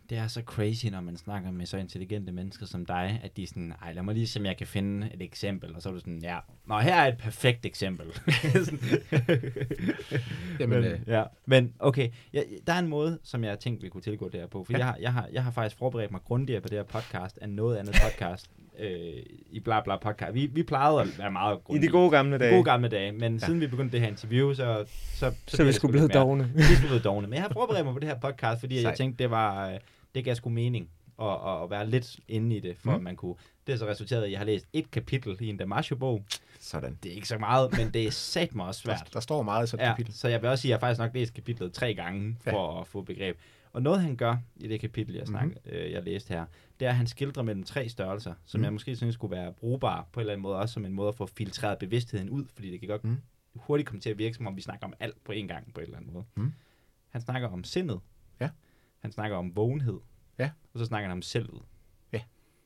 Det er så crazy, når man snakker med så intelligente mennesker som dig, at de er sådan, ej, lad mig lige se, om jeg kan finde et eksempel, og så er du sådan, ja, nå, her er et perfekt eksempel. Jamen, men, øh. ja. Men okay, ja, der er en måde, som jeg tænkte, vi kunne tilgå det her på, for ja. jeg, har, jeg, har, jeg har faktisk forberedt mig grundigere på det her podcast, end noget andet podcast, øh, i bla bla podcast. Vi, vi plejede at være meget grundige. I de gode gamle dage. De gode gamle dage, men ja. siden vi begyndte det her interview, så... Så, så, så vi skulle blive dogne. Vi skulle blive dogne, men jeg har forberedt mig på det her podcast, fordi Sej. jeg tænkte, det var... Øh, det gav sgu mening at, at være lidt inde i det, for mm. at man kunne... Det har så resulteret i, at jeg har læst et kapitel i en Damasio-bog. Sådan. Det er ikke så meget, men det er satme også svært. Der, der står meget i sådan et ja, kapitel. Så jeg vil også sige, at jeg faktisk nok læst kapitlet tre gange, for ja. at få begreb. Og noget, han gør i det kapitel, jeg, snak, mm. øh, jeg læste her, det er, at han skildrer mellem tre størrelser, som mm. jeg måske synes skulle være brugbare på en eller anden måde, også som en måde at få filtreret bevidstheden ud, fordi det kan godt mm. hurtigt komme til at virke, som om vi snakker om alt på en gang, på en eller anden måde. Mm. Han snakker om sindet. Ja. Han snakker om vågenhed, ja. og så snakker han om selvet. Ja.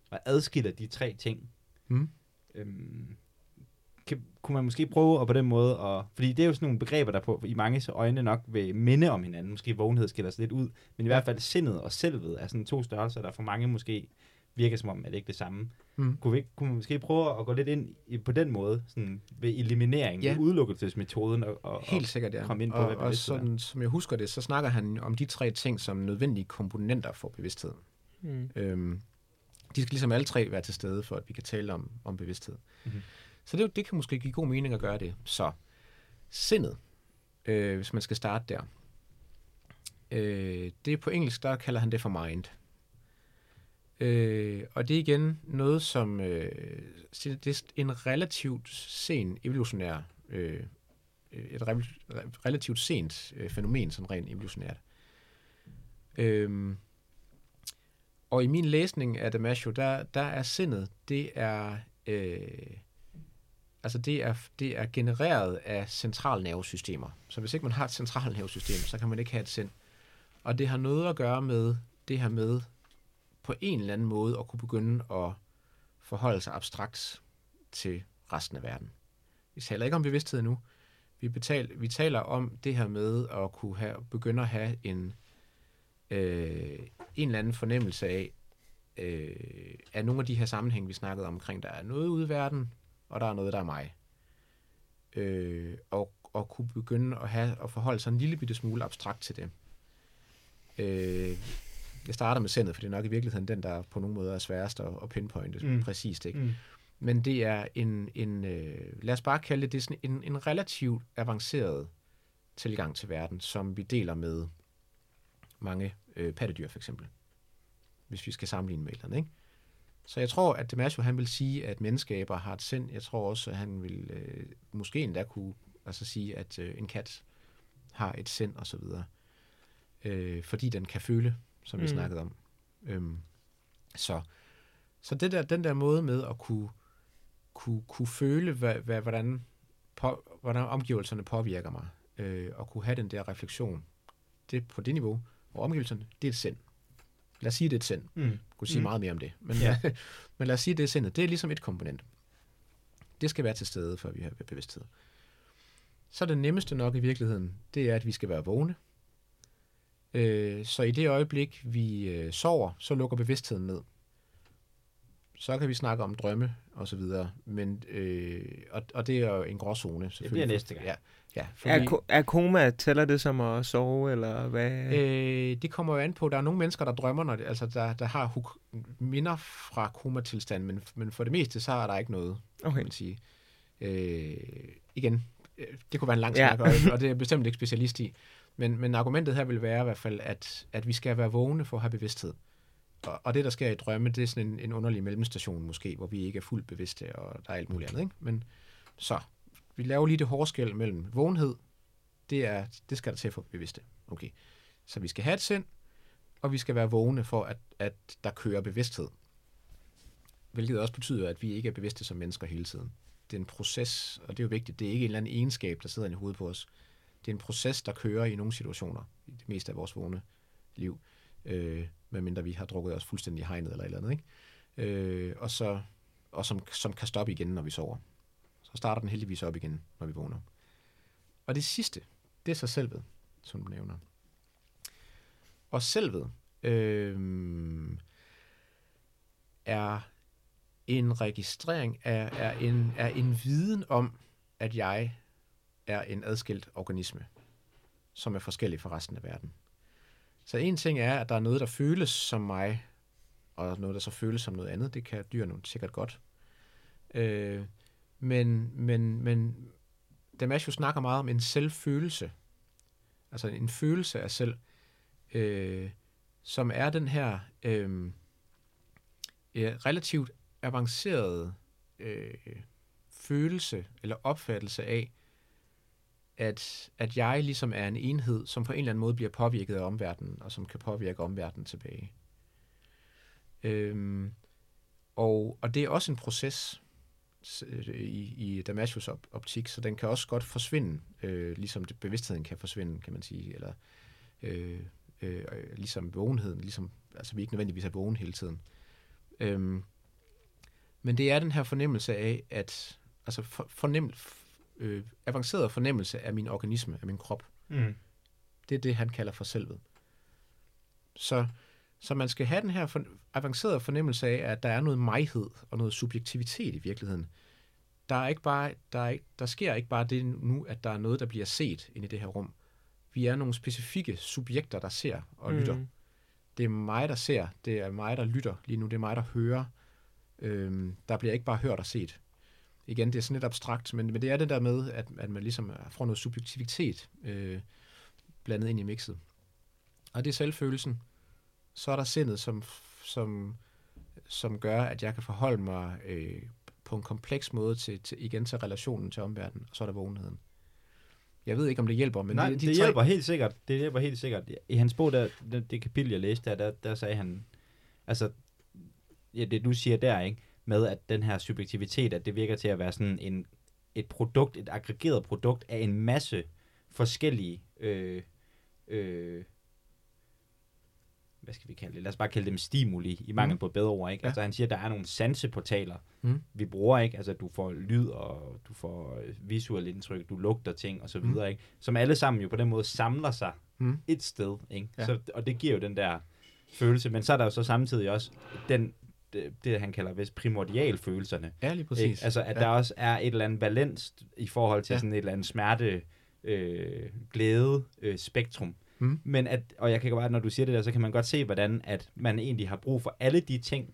Og adskiller de tre ting. Mm. Øhm, kan, kunne man måske prøve at på den måde, at, fordi det er jo sådan nogle begreber, der på, i manges øjne nok vil minde om hinanden. Måske vågenhed skiller sig lidt ud, men i hvert fald sindet og selvet er sådan to størrelser, der for mange måske virker som om, at det ikke er det samme. Mm. Kunne, vi, kunne man måske prøve at gå lidt ind i, på den måde, sådan ved eliminering, ja. ved udelukkelsesmetoden, og, og, Helt sikkert, ja. og komme ind på, og, hvad og sådan, er. Som jeg husker det, så snakker han om de tre ting som nødvendige komponenter for bevidstheden. Mm. Øhm, de skal ligesom alle tre være til stede, for at vi kan tale om, om bevidsthed. Mm-hmm. Så det, det kan måske give god mening at gøre det. Så sindet, øh, hvis man skal starte der, øh, det på engelsk, der kalder han det for mind. Øh, og det er igen noget, som øh, det er en relativt sen evolutionær, øh, et re- relativt sent øh, fænomen, sådan rent evolutionært. Øh, og i min læsning af Damasio, der, der er sindet, det er øh, altså det er, det er genereret af centralnervesystemer. Så hvis ikke man har et centralnervesystem, så kan man ikke have et sind. Og det har noget at gøre med det her med på en eller anden måde at kunne begynde at forholde sig abstrakt til resten af verden. Vi taler ikke om bevidsthed nu. Vi, betal, vi taler om det her med at kunne have, begynde at have en, øh, en eller anden fornemmelse af, øh, af nogle af de her sammenhæng, vi snakkede om omkring. Der er noget ude i verden, og der er noget, der er mig. Øh, og, og kunne begynde at, have, at forholde sig en lille bitte smule abstrakt til det. Øh, jeg starter med sindet, for det er nok i virkeligheden den, der på nogle måder er sværest at, at pinpointe mm. præcist, ikke? Mm. Men det er en, en øh, lad os bare kalde det, det er sådan en, en relativt avanceret tilgang til verden, som vi deler med mange øh, pattedyr for eksempel, hvis vi skal sammenligne med et eller andet, ikke? Så jeg tror, at Damasio, han vil sige, at menneskeaber har et sind. Jeg tror også, at han vil øh, måske endda kunne altså sige, at øh, en kat har et sind og så videre, øh, fordi den kan føle, som vi mm. snakkede om. Øhm, så så det der, den der måde med at kunne Kunne, kunne føle, hvad, hvad, hvordan, på, hvordan omgivelserne påvirker mig, øh, og kunne have den der refleksion, det på det niveau, og omgivelserne, det er et sind. Lad os sige, det er et sind. Mm. Jeg kunne sige mm. meget mere om det, men, ja. men lad os sige, det er sindet. Det er ligesom et komponent. Det skal være til stede, før vi har bevidsthed. Så det nemmeste nok i virkeligheden, det er, at vi skal være vågne. Øh, så i det øjeblik, vi øh, sover, så lukker bevidstheden ned. Så kan vi snakke om drømme og så videre, men øh, og, og det er jo en grå zone selvfølgelig. Det bliver næste gang. Ja, ja, fordi, er, er koma, tæller det som at sove eller hvad? Øh, det kommer jo an på. Der er nogle mennesker, der drømmer, når det, altså der der har huk- minder fra komatilstand, men men for det meste så er der ikke noget. Okay. Kan man sige. Øh, igen, det kunne være en lang snak, ja. Og det er bestemt ikke specialist i. Men men argumentet her vil være i hvert fald, at at vi skal være vågne for at have bevidsthed. Og det, der sker i drømme, det er sådan en, en underlig mellemstation måske, hvor vi ikke er fuldt bevidste, og der er alt muligt andet, ikke? Men så, vi laver lige det hårde skel mellem vågenhed, det, er, det skal der til for bevidste. Okay. Så vi skal have et sind, og vi skal være vågne for, at, at der kører bevidsthed. Hvilket også betyder, at vi ikke er bevidste som mennesker hele tiden. Det er en proces, og det er jo vigtigt. Det er ikke en eller anden egenskab, der sidder i hovedet på os. Det er en proces, der kører i nogle situationer, i det meste af vores vågne liv. Øh, medmindre vi har drukket os fuldstændig hegnet eller et eller andet, ikke? Øh, og så, og som, som kan stoppe igen, når vi sover. Så starter den heldigvis op igen, når vi vågner. Og det sidste, det er så selvet, som du nævner. Og selvet øh, er en registrering, af, er, en, er en viden om, at jeg er en adskilt organisme, som er forskellig fra resten af verden. Så en ting er, at der er noget, der føles som mig, og noget, der så føles som noget andet. Det kan dyrene sikkert godt. Øh, men men, men Damasio snakker meget om en selvfølelse. Altså en følelse af selv, øh, som er den her øh, relativt avancerede øh, følelse eller opfattelse af, At, at jeg ligesom er en enhed, som på en eller anden måde bliver påvirket af omverdenen, og som kan påvirke omverdenen tilbage. Øhm, og, og det er også en proces i, i Damasios optik, så den kan også godt forsvinde, øh, ligesom det, bevidstheden kan forsvinde, kan man sige, eller øh, øh, ligesom vågenheden, ligesom, altså vi er ikke nødvendigvis er vågen hele tiden. Øhm, men det er den her fornemmelse af, at altså for, fornemmelse, Øh, avanceret fornemmelse af min organisme, af min krop. Mm. Det er det, han kalder for selvet. Så, så man skal have den her for, avancerede fornemmelse af, at der er noget mighed og noget subjektivitet i virkeligheden. Der, er ikke bare, der, er ikke, der sker ikke bare det nu, at der er noget, der bliver set inde i det her rum. Vi er nogle specifikke subjekter, der ser og lytter. Mm. Det er mig, der ser. Det er mig, der lytter lige nu. Det er mig, der hører. Øhm, der bliver ikke bare hørt og set. Igen, det er sådan lidt abstrakt, men, men det er det der med, at, at man ligesom får noget subjektivitet øh, blandet ind i mixet. Og det er selvfølelsen. Så er der sindet, som, som, som gør, at jeg kan forholde mig øh, på en kompleks måde til, til, igen til relationen til omverdenen, og så er der vågenheden. Jeg ved ikke, om det hjælper, men nej, det, de det, hjælper tre... helt sikkert. det hjælper helt sikkert. I hans bog, der, det kapitel, jeg læste, der, der, der sagde han, altså, ja, det du siger der, ikke? Med at den her subjektivitet, at det virker til at være sådan en et produkt, et aggregeret produkt af en masse forskellige, øh, øh, hvad skal vi kalde det? Lad os bare kalde dem stimuli, i mangel på et bedre ord, ikke? Ja. Altså han siger, at der er nogle sanseportaler, mm. vi bruger, ikke? Altså du får lyd, og du får visuelt indtryk, du lugter ting, og så videre, mm. ikke? Som alle sammen jo på den måde samler sig mm. et sted, ikke? Ja. Så, og det giver jo den der følelse, men så er der jo så samtidig også den, det, det han kalder vist primordialfølelserne. Ja, lige præcis. Ikke? Altså at ja. der også er et eller andet balans i forhold til ja. sådan et eller andet smerte, øh, glæde, øh, spektrum. Mm. Men at, og jeg kan godt, når du siger det der, så kan man godt se, hvordan at man egentlig har brug for alle de ting,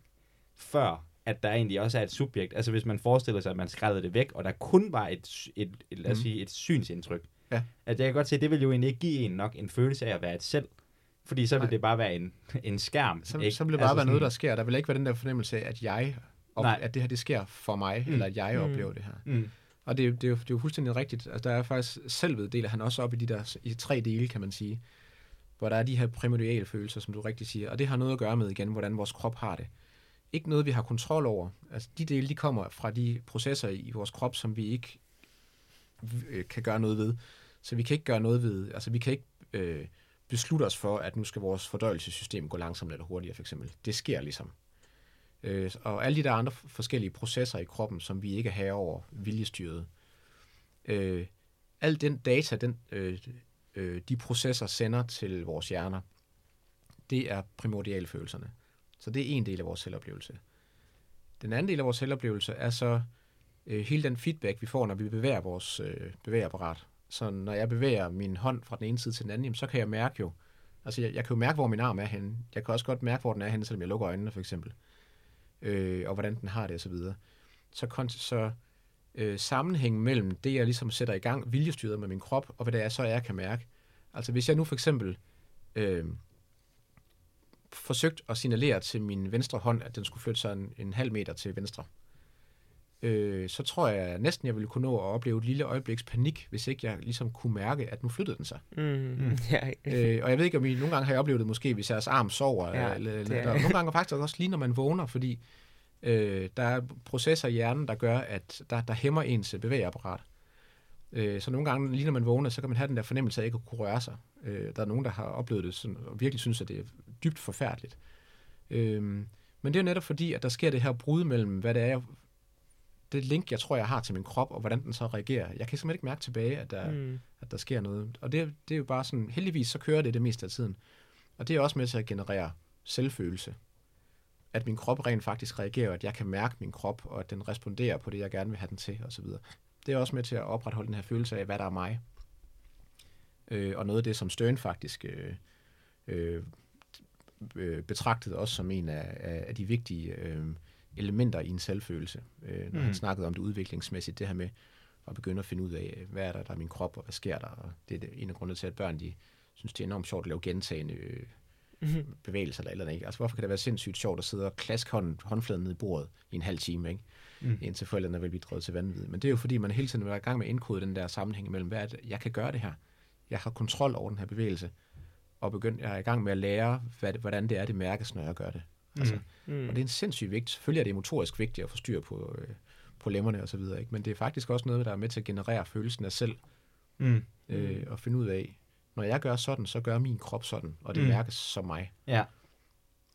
før at der egentlig også er et subjekt. Altså hvis man forestiller sig, at man skrædder det væk, og der kun var et, et, et, lad os mm. sige, et synsindtryk. Ja. At jeg kan godt se, at det vil jo egentlig ikke give en nok en følelse af at være et selv. Fordi så vil Nej. det bare være en, en skærm. Så, så vil det bare altså være sådan noget, der sker. Der vil ikke være den der fornemmelse af, at jeg op, at det her det sker for mig, mm. eller at jeg mm. oplever det her. Mm. Og det, det, er jo, det er jo fuldstændig rigtigt. Altså, der er faktisk selvet deler han også op i de der i tre dele, kan man sige. Hvor der er de her primordiale følelser, som du rigtig siger. Og det har noget at gøre med igen, hvordan vores krop har det. Ikke noget, vi har kontrol over. Altså, de dele, de kommer fra de processer i vores krop, som vi ikke øh, kan gøre noget ved. Så vi kan ikke gøre noget ved... Altså, vi kan ikke... Øh, beslutter os for, at nu skal vores fordøjelsessystem gå langsomt eller hurtigere, for eksempel. Det sker ligesom. Øh, og alle de der andre forskellige processer i kroppen, som vi ikke er herover viljestyret. Øh, al den data, den, øh, øh, de processer sender til vores hjerner, det er primordialfølelserne. Så det er en del af vores selvoplevelse. Den anden del af vores selvoplevelse er så øh, hele den feedback, vi får, når vi bevæger vores øh, bevægeapparat. Så når jeg bevæger min hånd fra den ene side til den anden, jamen, så kan jeg mærke jo, altså jeg, jeg kan jo mærke, hvor min arm er henne. Jeg kan også godt mærke, hvor den er henne, selvom jeg lukker øjnene, for eksempel. Øh, og hvordan den har det, og så videre. Så, kont- så øh, sammenhæng mellem det, jeg ligesom sætter i gang, viljestyret med min krop, og hvad det er, så jeg kan mærke. Altså hvis jeg nu for eksempel øh, forsøgt at signalere til min venstre hånd, at den skulle flytte sig en, en halv meter til venstre, så tror jeg næsten, jeg ville kunne nå at opleve et lille øjebliks panik, hvis ikke jeg ligesom kunne mærke, at nu flyttede den sig. Mm. Mm. øh, og jeg ved ikke, om I nogle gange har jeg oplevet det måske, hvis jeres arm sover. Ja, eller, eller, eller. Nogle gange faktisk også lige, når man vågner, fordi øh, der er processer i hjernen, der gør, at der, der hæmmer ens bevægeapparat. Øh, så nogle gange, lige når man vågner, så kan man have den der fornemmelse af ikke at kunne røre sig. Øh, der er nogen, der har oplevet det sådan, og virkelig synes, at det er dybt forfærdeligt. Øh, men det er jo netop fordi, at der sker det her brud mellem, hvad det er, det link, jeg tror, jeg har til min krop, og hvordan den så reagerer. Jeg kan simpelthen ikke mærke tilbage, at der, mm. at der sker noget. Og det, det er jo bare sådan, heldigvis så kører det det meste af tiden. Og det er også med til at generere selvfølelse. At min krop rent faktisk reagerer, at jeg kan mærke min krop, og at den responderer på det, jeg gerne vil have den til, osv. Det er også med til at opretholde den her følelse af, hvad der er mig. Øh, og noget af det, som Stern faktisk øh, øh, betragtede også som en af, af de vigtige... Øh, elementer i en selvfølelse, øh, når mm. han snakkede om det udviklingsmæssigt, det her med at begynde at finde ud af, hvad er der, der er min krop, og hvad sker der, og det er det, en af grundene til, at børn, de synes, det er enormt sjovt at lave gentagende øh, mm-hmm. bevægelser, eller eller andet, ikke? Altså, hvorfor kan det være sindssygt sjovt at sidde og klaske hånd, håndfladen ned i bordet i en halv time, ikke? Mm. Indtil forældrene vil blive drøjet til vanvid. Men det er jo, fordi man hele tiden er i gang med at indkode den der sammenhæng mellem, hvad er det, jeg kan gøre det her, jeg har kontrol over den her bevægelse, og begynd, jeg er i gang med at lære, hvad, hvordan det er, det mærkes, når jeg gør det. Altså, mm. Og det er en sindssygt vigtigt. Selvfølgelig er det motorisk vigtigt at få styr på, øh, på lemmerne og så videre, ikke? Men det er faktisk også noget, der er med til at generere følelsen af selv. Mm. Øh, og finde ud af, når jeg gør sådan, så gør min krop sådan, og det mm. mærkes som mig. Ja.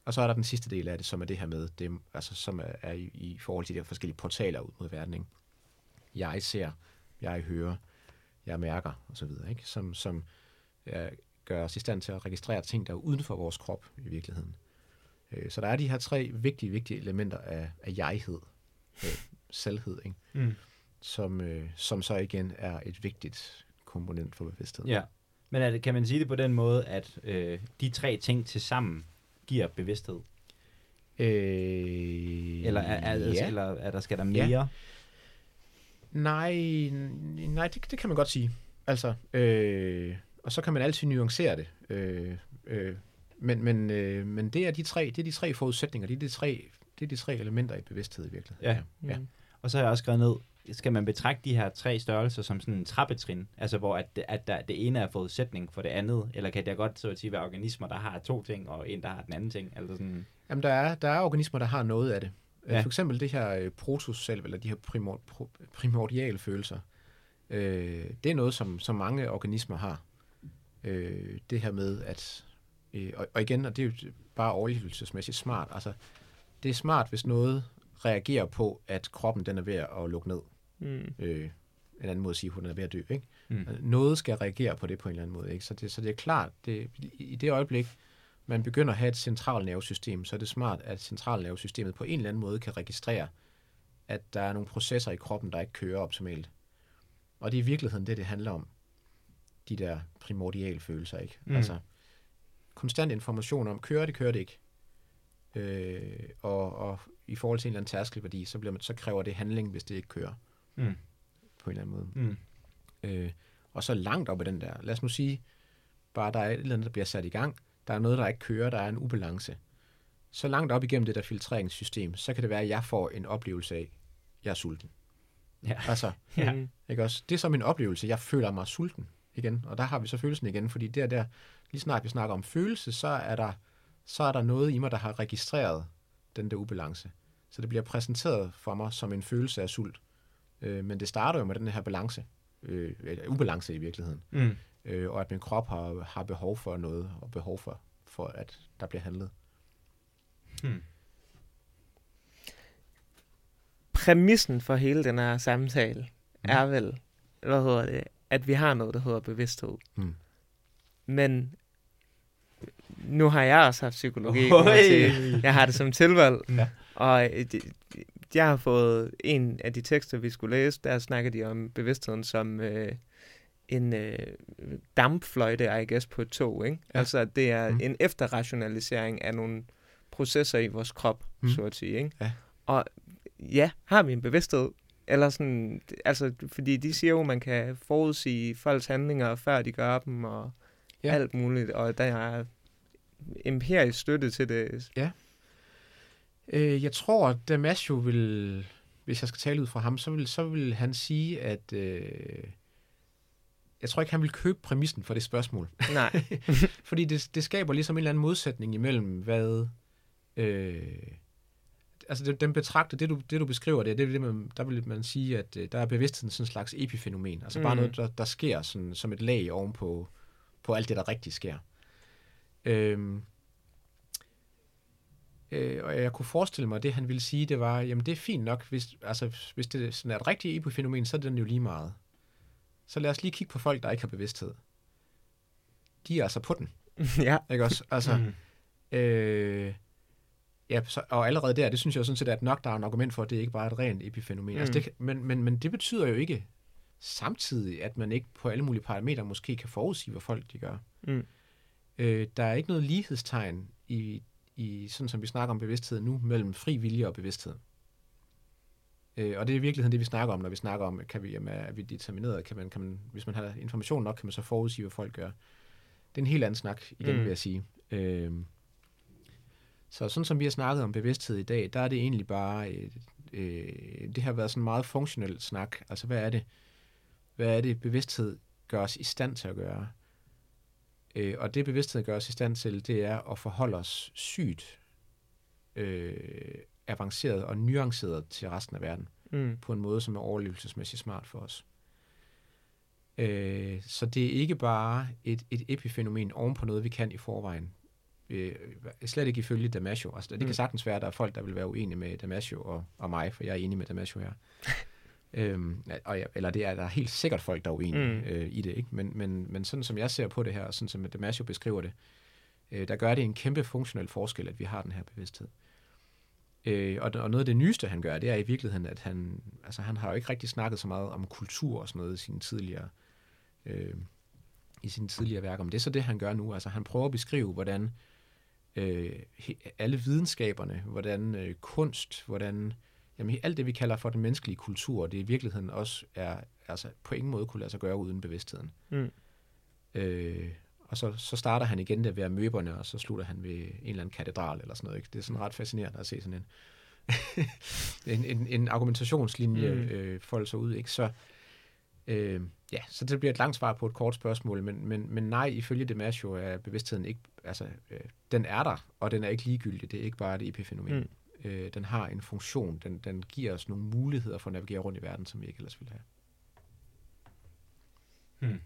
Og så er der den sidste del af det, som er det her med, det, altså, som er, er i, i forhold til de forskellige portaler ud mod verden. Ikke? Jeg ser, jeg hører, jeg mærker og så videre, ikke? Som, som øh, gør os i stand til at registrere ting, der er uden for vores krop i virkeligheden. Så der er de her tre vigtige, vigtige elementer af, af jeghed, øh, selvhed, ikke? Mm. Som, øh, som så igen er et vigtigt komponent for bevidsthed. Ja, men er det, kan man sige det på den måde, at øh, de tre ting til sammen giver bevidsthed? Øh, eller, er, er, ja. eller er der, skal der mere? Ja. Nej, nej det, det kan man godt sige. Altså, øh, og så kan man altid nuancere det. Øh, øh, Men, men, øh, men det er de tre, det er de tre forudsætninger, det er de tre, det er de tre elementer i bevidsthed i virkeligheden. Ja. Mm. Ja. Og så har jeg også skrevet ned, skal man betragte de her tre størrelser som sådan en trappetrin, altså hvor at, at der, det ene er forudsætning for det andet, eller kan det godt så at sige være organismer, der har to ting, og en, der har den anden ting? Altså sådan... Jamen der er, der er organismer, der har noget af det. Ja. For eksempel det her protoselv, eller de her primor, pro, primordiale følelser, øh, det er noget, som, som mange organismer har. Øh, det her med, at... Øh, og, og igen, og det er jo bare overlevelsesmæssigt smart, altså, det er smart, hvis noget reagerer på, at kroppen den er ved at lukke ned. Mm. Øh, en anden måde at sige, at hun er ved at dø. Ikke? Mm. Altså, noget skal reagere på det på en eller anden måde. Ikke? Så, det, så det er klart, det, i det øjeblik, man begynder at have et centralt nervesystem, så er det smart, at centralt nervesystemet på en eller anden måde kan registrere, at der er nogle processer i kroppen, der ikke kører optimalt. Og det er i virkeligheden det, det handler om. De der primordiale følelser, ikke? Mm. Altså, konstant information om, kører det, kører det ikke. Øh, og, og i forhold til en eller anden tærskelværdi, så, bliver man, så kræver det handling, hvis det ikke kører. Mm. På en eller anden måde. Mm. Øh, og så langt op i den der, lad os nu sige, bare der er et eller andet, der bliver sat i gang, der er noget, der ikke kører, der er en ubalance. Så langt op igennem det der filtreringssystem, så kan det være, at jeg får en oplevelse af, at jeg er sulten. Ja. Altså, ja. Ikke også? Det er som en oplevelse, jeg føler mig sulten igen, og der har vi så følelsen igen, fordi der, der lige snart vi snakker om følelse, så er der så er der noget i mig, der har registreret den der ubalance. Så det bliver præsenteret for mig som en følelse af sult. Øh, men det starter jo med den her balance, øh, ubalance i virkeligheden. Mm. Øh, og at min krop har, har behov for noget, og behov for, for at der bliver handlet. Hmm. Præmissen for hele den her samtale mm. er vel, hvad hedder det, at vi har noget, der hedder bevidsthed. Mm. Men nu har jeg også haft psykologi. Altså, jeg har det som tilvalg. Ja. Og jeg har fået en af de tekster, vi skulle læse, der snakker de om bevidstheden som øh, en øh, dampfløjte, I guess, på et tog. Ikke? Ja. Altså, det er mm. en efterrationalisering af nogle processer i vores krop, mm. så at sige. Ikke? Ja. Og ja, har vi en bevidsthed? Eller sådan, altså, fordi de siger jo, at man kan forudsige folks handlinger, før de gør dem, og ja. Alt muligt, og der er empirisk støtte til det. Ja. Øh, jeg tror, at Damasio vil, hvis jeg skal tale ud fra ham, så vil, så vil han sige, at øh, jeg tror ikke, han vil købe præmissen for det spørgsmål. Nej. Fordi det, det skaber ligesom en eller anden modsætning imellem, hvad... Øh, altså den betragter, det du, det du beskriver, det er det, man, der vil man sige, at der er bevidstheden sådan en slags epifænomen. Altså bare mm. noget, der, der sker sådan, som et lag ovenpå på alt det, der rigtig sker. Øhm, øh, og jeg kunne forestille mig, at det han ville sige, det var, jamen det er fint nok, hvis, altså, hvis det sådan er et rigtigt epifænomen, så er den jo lige meget. Så lad os lige kigge på folk, der ikke har bevidsthed. De er altså på den. Ja. Ikke også? Altså... Mm. Øh, Ja, så, og allerede der, det synes jeg jo sådan set, at nok der er en argument for, at det ikke bare er et rent epifænomen. Mm. Altså det, men, men, men det betyder jo ikke samtidig, at man ikke på alle mulige parametre måske kan forudsige, hvad folk de gør. Mm. Øh, der er ikke noget lighedstegn, i, i, sådan som vi snakker om bevidsthed nu, mellem fri vilje og bevidsthed. Øh, og det er i virkeligheden det, vi snakker om, når vi snakker om, kan vi, er vi determineret, kan man, kan man, hvis man har information nok, kan man så forudsige, hvad folk gør. Det er en helt anden snak, igen mm. vil jeg sige. Øh, Så sådan som vi har snakket om bevidsthed i dag, der er det egentlig bare, øh, øh, det har været sådan meget funktionel snak. Altså hvad er det, hvad er det bevidsthed gør os i stand til at gøre? Øh, og det bevidsthed gør os i stand til, det er at forholde os sygt øh, avanceret og nuanceret til resten af verden. Mm. På en måde, som er overlevelsesmæssigt smart for os. Øh, så det er ikke bare et, et epifænomen oven på noget, vi kan i forvejen. Øh, slet ikke ifølge Damasio. Altså, det mm. kan sagtens være, at der er folk, der vil være uenige med Damasio og, og mig, for jeg er enig med Damasio her. øhm, og jeg, eller det er, der er helt sikkert folk, der er uenige mm. øh, i det. Ikke? Men, men, men sådan som jeg ser på det her, og sådan som Damasio beskriver det, øh, der gør det en kæmpe funktionel forskel, at vi har den her bevidsthed. Øh, og, og noget af det nyeste, han gør, det er i virkeligheden, at han, altså, han har jo ikke rigtig snakket så meget om kultur og sådan noget i sine tidligere, øh, i sine tidligere værker. Men det er så det, han gør nu. Altså, han prøver at beskrive, hvordan alle videnskaberne, hvordan øh, kunst, hvordan jamen, alt det, vi kalder for den menneskelige kultur, det i virkeligheden også er, altså på ingen måde kunne lade sig gøre uden bevidstheden. Mm. Øh, og så, så starter han igen der ved amøberne, og så slutter han ved en eller anden katedral eller sådan noget. Ikke? Det er sådan ret fascinerende at se sådan en, en, en, en argumentationslinje mm. øh, folde sig ud. Ikke? Så, øh, ja, så det bliver et langt svar på et kort spørgsmål, men, men, men nej, ifølge Damasio er bevidstheden ikke, altså, øh, den er der, og den er ikke ligegyldig, det er ikke bare et epifænomen. Mm. øh, den har en funktion, den, den giver os nogle muligheder for at navigere rundt i verden, som vi ikke ellers ville have. Hmm.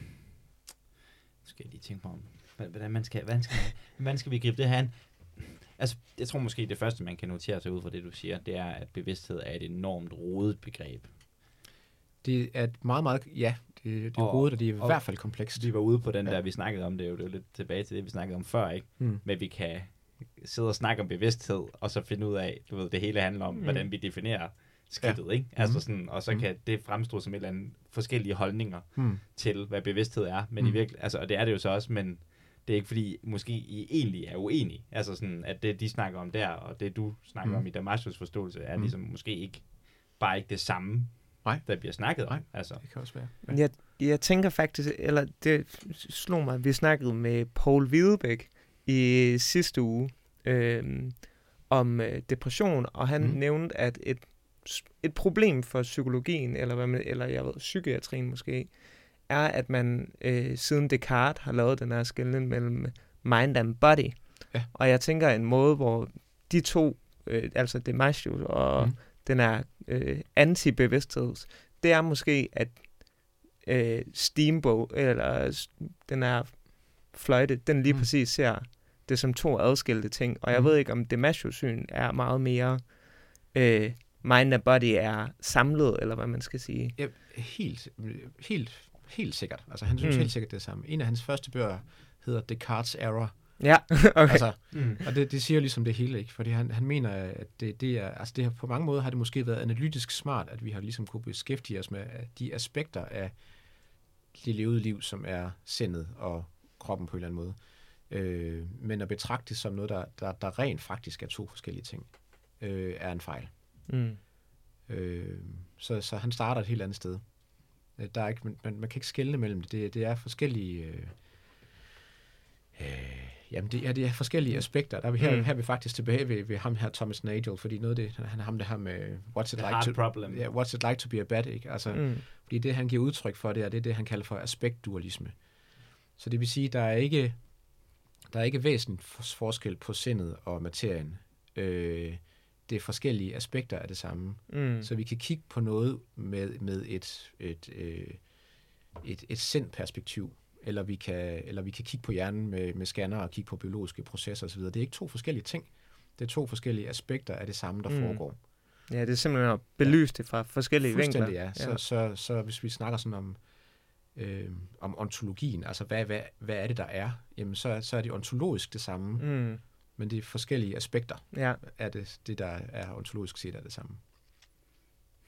Nu skal jeg lige tænke mig om, hvordan man skal, hvordan skal, hvordan skal vi gribe det her an? Altså, jeg tror måske, det første, man kan notere sig ud fra det, du siger, det er, at bevidsthed er et enormt rodet begreb. Det er meget, meget... Ja, det, det er rodet, og det er i og, hvert fald komplekst. Vi var ude på den ja. der, vi snakkede om det, jo, det er jo lidt tilbage til det, vi snakkede om før, ikke? Mm. Men vi kan sidde og snakke om bevidsthed, og så finde ud af, du ved, det hele handler om, mm. hvordan vi definerer skridtet, ja. ikke? Altså sådan, og så mm. kan det fremstå som et eller andet forskellige holdninger mm. til, hvad bevidsthed er, men mm. i virkelig... Altså, og det er det jo så også, men... Det er ikke fordi, måske I egentlig er uenige. Altså sådan, at det, de snakker om der, og det, du snakker mm. om i Damasios forståelse, er mm. ligesom måske ikke, bare ikke det samme, Nej. der bliver snakket om. Altså. Det kan også være. Ja. Jeg, jeg tænker faktisk, eller det slog mig, vi snakkede med Paul Hvidebæk i sidste uge, øh, om depression, og han mm. nævnte, at et, et problem for psykologien, eller, hvad man, eller jeg ved, psykiatrien måske, er, at man øh, siden Descartes har lavet den her skelnen mellem mind and body. Ja. Og jeg tænker en måde, hvor de to, øh, altså Damasio og mm. den her øh, antibevidsthed, det er måske, at øh, Steamboat, eller den her fløjte, den lige mm. præcis ser det som to adskilte ting. Og jeg mm. ved ikke, om Damasio-syn er meget mere... Øh, mind and body er samlet, eller hvad man skal sige. Ja, helt, helt... Helt sikkert. Altså, han synes mm. helt sikkert det samme. En af hans første bøger hedder Descartes' Error. Ja, okay. Altså, mm. Og det, det siger jo ligesom det hele, ikke? Fordi han, han mener, at det, det er... Altså, det har, på mange måder har det måske været analytisk smart, at vi har ligesom kunne beskæftige os med de aspekter af det levede liv, som er sindet og kroppen på en eller anden måde. Øh, men at betragte det som noget, der, der, der rent faktisk er to forskellige ting, øh, er en fejl. Mm. Øh, så, så han starter et helt andet sted. Der er ikke, man, man kan ikke skelne mellem det. Det, det er forskellige... Øh, øh, jamen, det er, det er forskellige aspekter. Der er vi her, mm. her er vi faktisk tilbage ved, ved ham her, Thomas Nagel, fordi noget det, han er ham, det her med what's it, like to, yeah, what's it like to be a bat, ikke? Altså, mm. fordi det, han giver udtryk for, det er det, det han kalder for aspektdualisme. Så det vil sige, der er ikke der er ikke væsentlig forskel på sindet og materien. Øh, det er forskellige aspekter af det samme. Mm. Så vi kan kigge på noget med, med et, et, øh, et, et sindperspektiv, eller vi kan, eller vi kan kigge på hjernen med, med scanner og kigge på biologiske processer osv. Det er ikke to forskellige ting. Det er to forskellige aspekter af det samme, der mm. foregår. Ja, det er simpelthen at belyse det fra forskellige vinkler. Ja. Så, ja. Så, så, så hvis vi snakker sådan om, øh, om ontologien, altså hvad, hvad, hvad er det, der er, jamen så, så er det ontologisk det samme. Mm. Men det er forskellige aspekter ja. af det, det, der er ontologisk set af det samme.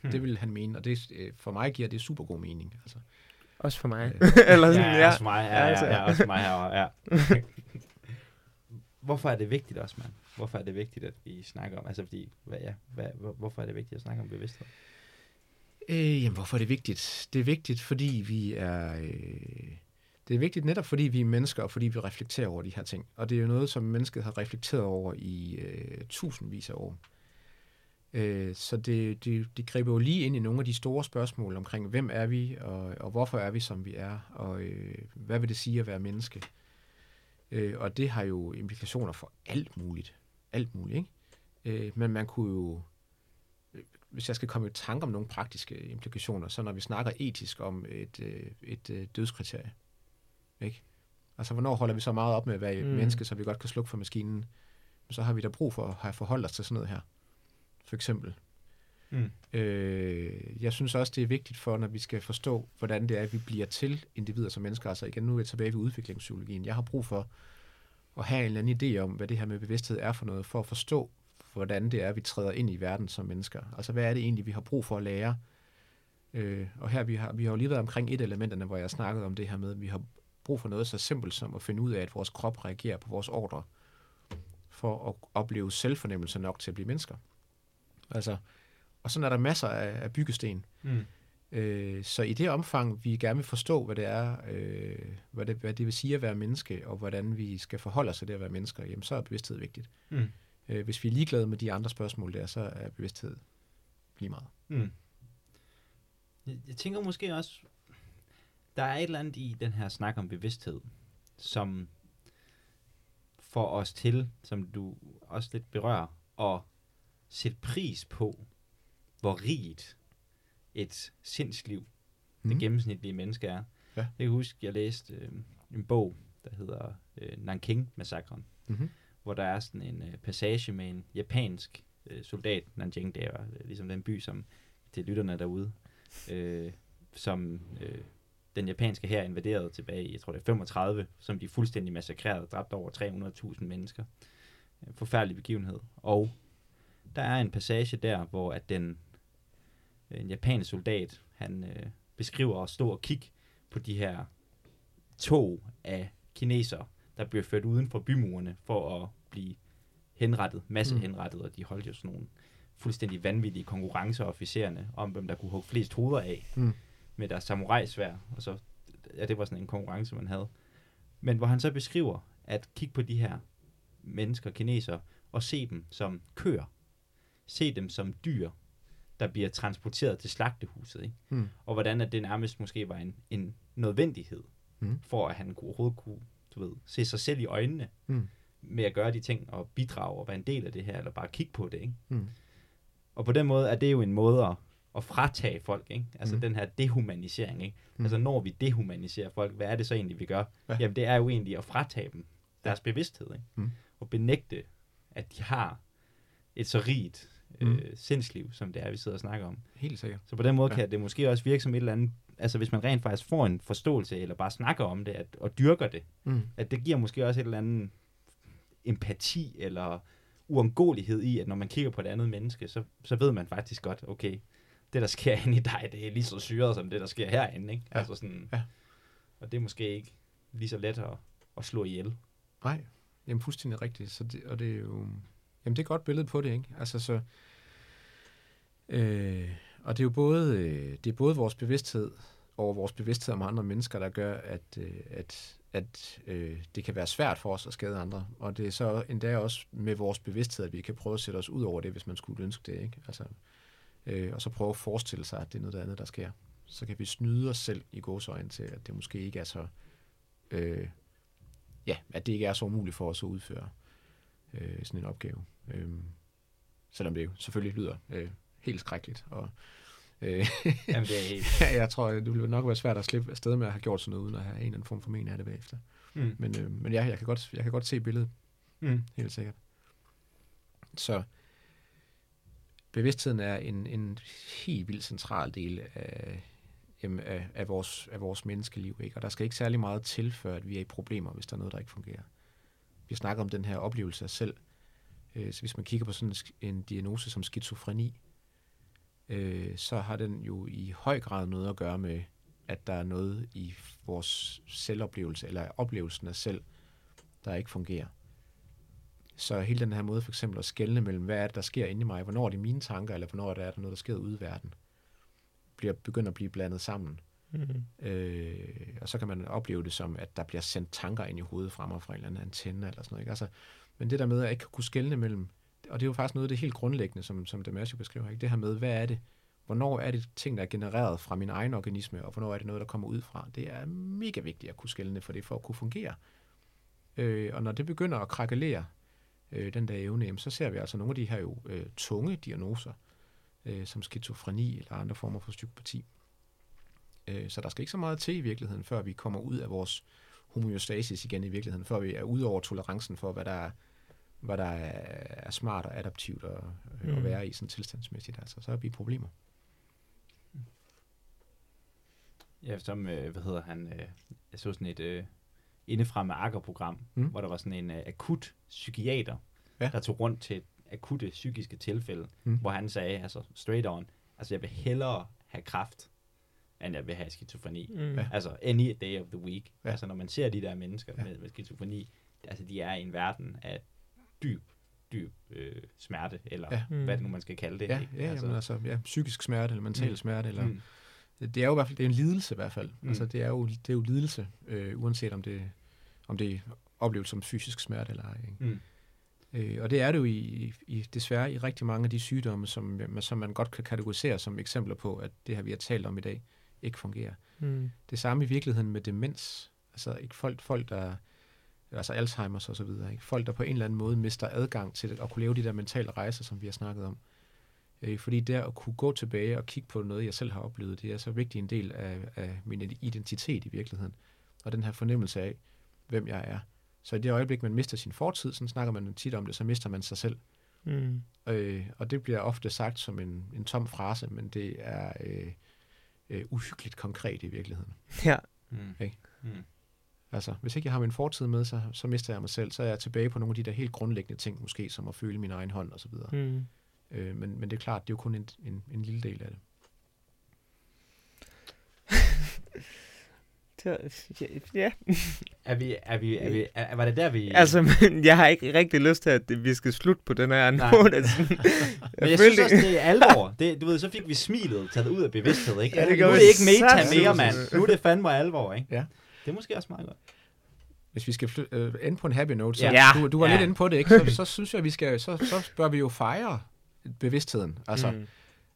Hmm. Det vil han mene, og det, for mig giver det super god mening. Altså. Også for mig. Eller sådan, ja, ja, også mig. Ja, ja, ja, også mig herovre, ja. Hvorfor er det vigtigt, Osman? Hvorfor er det vigtigt, at vi snakker om, altså fordi, hvad, ja, hvad, hvorfor er det vigtigt at snakke om bevidsthed? Øh, jamen, hvorfor er det vigtigt? Det er vigtigt, fordi vi er... Øh Det er vigtigt netop, fordi vi er mennesker, og fordi vi reflekterer over de her ting. Og det er jo noget, som mennesket har reflekteret over i øh, tusindvis af år. Øh, så det, det, det griber jo lige ind i nogle af de store spørgsmål omkring, hvem er vi, og, og hvorfor er vi, som vi er, og øh, hvad vil det sige at være menneske? Øh, og det har jo implikationer for alt muligt. Alt muligt, ikke? Øh, men man kunne jo... Hvis jeg skal komme i tanke om nogle praktiske implikationer, så når vi snakker etisk om et, et, et dødskriterie, ikke? Altså, hvornår holder vi så meget op med at være mm. menneske, så vi godt kan slukke for maskinen? Så har vi da brug for at have forholdt os til sådan noget her. For eksempel. Mm. Øh, jeg synes også, det er vigtigt for, når vi skal forstå, hvordan det er, at vi bliver til individer som mennesker. Altså igen, nu er jeg tilbage ved udviklingspsykologien. Jeg har brug for at have en eller anden idé om, hvad det her med bevidsthed er for noget, for at forstå, hvordan det er, at vi træder ind i verden som mennesker. Altså, hvad er det egentlig, vi har brug for at lære? Øh, og her, vi har vi har jo lige været omkring et af elementerne, hvor jeg snakkede om det her med, at vi har brug for noget så simpelt som at finde ud af, at vores krop reagerer på vores ordre, for at opleve selvfornemmelse nok til at blive mennesker. Altså, og sådan er der masser af, af byggesten. Mm. Øh, så i det omfang, vi gerne vil forstå, hvad det er, øh, hvad, det, hvad det vil sige at være menneske, og hvordan vi skal forholde os til det at være mennesker, jamen så er bevidsthed vigtigt. Mm. Øh, hvis vi er ligeglade med de andre spørgsmål der, så er bevidsthed lige meget. Mm. Jeg, jeg tænker måske også, der er et eller andet i den her snak om bevidsthed, som får os til, som du også lidt berører, at sætte pris på, hvor rigt et sindsliv mm. det gennemsnitlige menneske er. Ja. Jeg kan huske, jeg læste øh, en bog, der hedder øh, Nanjing-massakren, mm-hmm. hvor der er sådan en øh, passage med en japansk øh, soldat, Nanjing, det er øh, ligesom den by, som til lytterne derude, øh, som øh, den japanske hær invaderede tilbage i, jeg tror det er femogtredive, som de fuldstændig massakrerede og dræbte over tre hundrede tusind mennesker. En forfærdelig begivenhed. Og der er en passage der, hvor at den en japansk soldat, han øh, beskriver at stå og kigge på de her tog af kinesere, der bliver ført uden for bymurene for at blive henrettet, massehenrettet, og de holdt jo sådan nogle fuldstændig vanvittige konkurrencer af officererne om, hvem der kunne hugge flest hoveder af mm. med deres samurai-svær, og så, ja, det var sådan en konkurrence, man havde. Men hvor han så beskriver at kigge på de her mennesker, kinesere, og se dem som køer, se dem som dyr, der bliver transporteret til slagtehuset, ikke? Mm. Og hvordan at det nærmest måske var en, en nødvendighed, mm. for at han overhovedet kunne, du ved, se sig selv i øjnene, mm. med at gøre de ting, og bidrage, og være en del af det her, eller bare kigge på det, ikke? Mm. Og på den måde er det jo en måde at, at fratage folk, ikke? Altså mm. den her dehumanisering, ikke? Mm. Altså når vi dehumaniserer folk, hvad er det så egentlig, vi gør? Hva? Jamen det er jo egentlig at fratage dem deres bevidsthed, ikke? Mm. Og benægte, at de har et så rigt Mm. Øh, sindsliv, som det er, vi sidder og snakker om. Helt sikkert. Så på den måde ja. Kan det måske også virke som et eller andet, altså hvis man rent faktisk får en forståelse, eller bare snakker om det, at, og dyrker det, mm. at det giver måske også et eller andet empati, eller uundgåelighed i, at når man kigger på et andet menneske, så, så ved man faktisk godt, okay, det der sker inde i dig, det er lige så syret, som det der sker herinde, ikke? Ja. Altså sådan, ja. Og det er måske ikke lige så let at, at slå ihjel. Nej, jamen fuldstændig rigtigt, så det, og det er jo Jamen, det er et godt billede på det, ikke? Altså, så, øh, og det er jo både, øh, det er både vores bevidsthed over vores bevidsthed om andre mennesker, der gør, at, øh, at, at øh, det kan være svært for os at skade andre. Og det er så endda også med vores bevidsthed, at vi kan prøve at sætte os ud over det, hvis man skulle ønske det, ikke? Altså, øh, og så prøve at forestille sig, at det er noget andet, der sker. Så kan vi snyde os selv i gåseøjne til, at det måske ikke er så, øh, ja, at det ikke er så umuligt for os at udføre øh, sådan en opgave. Øhm, selvom det jo selvfølgelig lyder øh, helt skrækkeligt. Og, øh, Jamen, det er helt... ja, jeg tror, det ville nok være svært at slippe afsted med at have gjort sådan noget, uden at have en eller anden form for mening af det bagefter. Mm. Men, øh, men ja, jeg kan godt, jeg kan godt se billedet. Mm. Helt sikkert. Så bevidstheden er en, en helt vildt central del af, jamen, af, af, vores, af vores menneskeliv, ikke? Og der skal ikke særlig meget til, før at vi er i problemer, hvis der er noget, der ikke fungerer. Vi snakker om den her oplevelse af selv. Så hvis man kigger på sådan en diagnose som skizofreni, så har den jo i høj grad noget at gøre med, at der er noget i vores selvoplevelse, eller oplevelsen af selv, der ikke fungerer. Så hele den her måde for eksempel at skelne mellem, hvad er det, der sker inde i mig, hvornår er det mine tanker, eller hvornår er der noget, der sker ude i verden, bliver, begynder at blive blandet sammen. Mm-hmm. Øh, og så kan man opleve det som, at der bliver sendt tanker ind i hovedet fra mig fra en eller anden antenne eller sådan noget, ikke? Altså, men det der med at ikke kunne skelne mellem, og det er jo faktisk noget af det helt grundlæggende, som, som Damasio beskriver, ikke? Det her med, hvad er det, hvornår er det ting, der er genereret fra min egen organisme, og hvornår er det noget, der kommer ud fra. Det er mega vigtigt at kunne skelne, for det for at kunne fungere, øh, og når det begynder at krakelere øh, den der evne, så ser vi altså nogle af de her jo øh, tunge diagnoser øh, som skizofreni eller andre former for psykopati. Så der skal ikke så meget til i virkeligheden, før vi kommer ud af vores homeostasis igen i virkeligheden, før vi er ud over tolerancen for, hvad der er, hvad der er smart og adaptivt at, mm. at være i sådan tilstandsmæssigt. Altså, så er vi i problemer. Ja, som, hvad hedder han, jeg så sådan et uh, indefra med Akker-program, mm. hvor der var sådan en uh, akut psykiater, ja. Der tog rundt til akutte psykiske tilfælde, mm. hvor han sagde, altså straight on, altså jeg vil hellere have kræft, end jeg vil have skizofreni. Mm. Altså, any day of the week. Ja. Altså, når man ser de der mennesker ja. med, med skizofreni, altså, de er i en verden af dyb, dyb øh, smerte, eller ja. hvad det nu, man skal kalde det. Ja, ikke? Ja, altså, jamen, altså, ja psykisk smerte, eller mental mm. smerte, eller... Mm. Det er jo i hvert fald, det er en lidelse i hvert fald. Mm. Altså, det er jo, det er jo lidelse, øh, uanset om det, om det opleves som fysisk smerte, eller ej, ikke? Mm. Øh, og det er det jo i, i, desværre i rigtig mange af de sygdomme, som, som man godt kan kategorisere som eksempler på, at det her, vi har talt om i dag, ikke fungerer. Mm. Det samme i virkeligheden med demens. Altså ikke folk, folk der altså Alzheimer's og så videre. Ikke? Folk, der på en eller anden måde mister adgang til det, og kunne lave de der mentale rejser, som vi har snakket om. Øh, fordi der at kunne gå tilbage og kigge på noget, jeg selv har oplevet, det er så vigtig en del af, af min identitet i virkeligheden. Og den her fornemmelse af, hvem jeg er. Så i det øjeblik, man mister sin fortid, så snakker man tit om det, så mister man sig selv. Mm. Øh, og det bliver ofte sagt som en, en tom frase, men det er øh, øh, uhyggeligt konkret i virkeligheden. Ja. Mm. Okay? Mm. Altså, hvis ikke jeg har min fortid med, så, så mister jeg mig selv, så er jeg tilbage på nogle af de der helt grundlæggende ting, måske som at føle min egen hånd og så videre. Mm. Øh, men, men det er klart, det er jo kun en, en, en lille del af det. Ja. er vi, er vi, er vi, er, var det der, vi... Altså, men jeg har ikke rigtig lyst til, at vi skal slutte på den her note. Altså, men jeg, jeg synes også, det er alvor. Det, du ved, så fik vi smilet taget ud af bevidsthed, ikke? Ja, det nu er det ikke meta mere, mand. Nu er det fandme alvor, ikke? Ja. Det er måske også meget godt. Hvis vi skal fly- øh, ende på en happy note, så ja. du, du var ja. lidt inde på det, ikke? Så, så synes jeg, vi skal, så, så bør vi jo fejre bevidstheden, altså. Mm.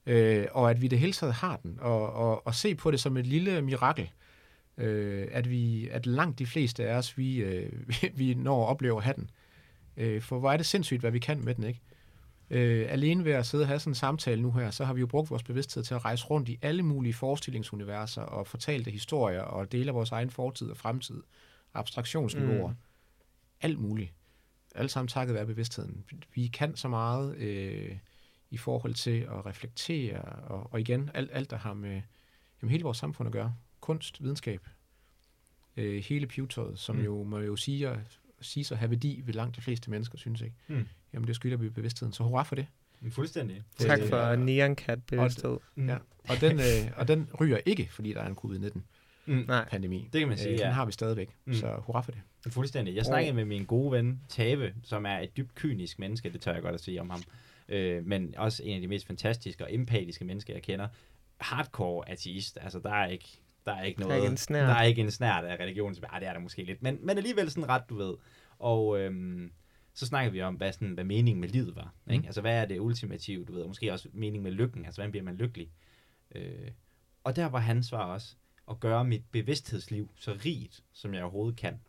Øh, og at vi det hele taget har den, og, og, og se på det som et lille mirakel. Øh, at vi, at langt de fleste af os, vi, øh, vi når at opleve at have den. Øh, for hvor er det sindssygt, hvad vi kan med den, ikke? Øh, alene ved at sidde og have sådan en samtale nu her, så har vi jo brugt vores bevidsthed til at rejse rundt i alle mulige forestillingsuniverser og fortalte historier og dele af vores egen fortid og fremtid, abstraktionsniveauer, mm. alt muligt. Alt sammen takket være bevidstheden. Vi kan så meget øh, i forhold til at reflektere og, og igen alt, alt der har med jamen, hele vores samfund at gøre. Kunst, videnskab, øh, hele pivetøjet, som mm. jo må jo sige at, sige at have værdi ved langt de fleste mennesker, synes jeg. Mm. Jamen det skylder vi bevidstheden, så hurra for det. Fuldstændig. Tak for øh, neonkat-bevidsthed. Mm. Ja. Og, den, øh, og den ryger ikke, fordi der er en covid nitten-pandemi. Mm. Det kan man sige, øh, ja. Den har vi stadigvæk, mm. så hurra for det. Fuldstændig. Jeg snakkede oh. med min gode ven, Tave, som er et dybt kynisk menneske, det tør jeg godt at sige om ham, øh, men også en af de mest fantastiske og empatiske mennesker, jeg kender. Hardcore ateist, altså der er ikke... Der er ikke noget, der er ikke en snært af religion. Ah, det er der måske lidt, men, men alligevel sådan ret, du ved. Og øhm, så snakker vi om, hvad, sådan, hvad meningen med livet var. Ikke? Mm. Altså, hvad er det ultimative, du ved, og måske også meningen med lykken, altså, hvordan bliver man lykkelig? Øh, og der var hans svar også, at gøre mit bevidsthedsliv så rigt, som jeg overhovedet kan.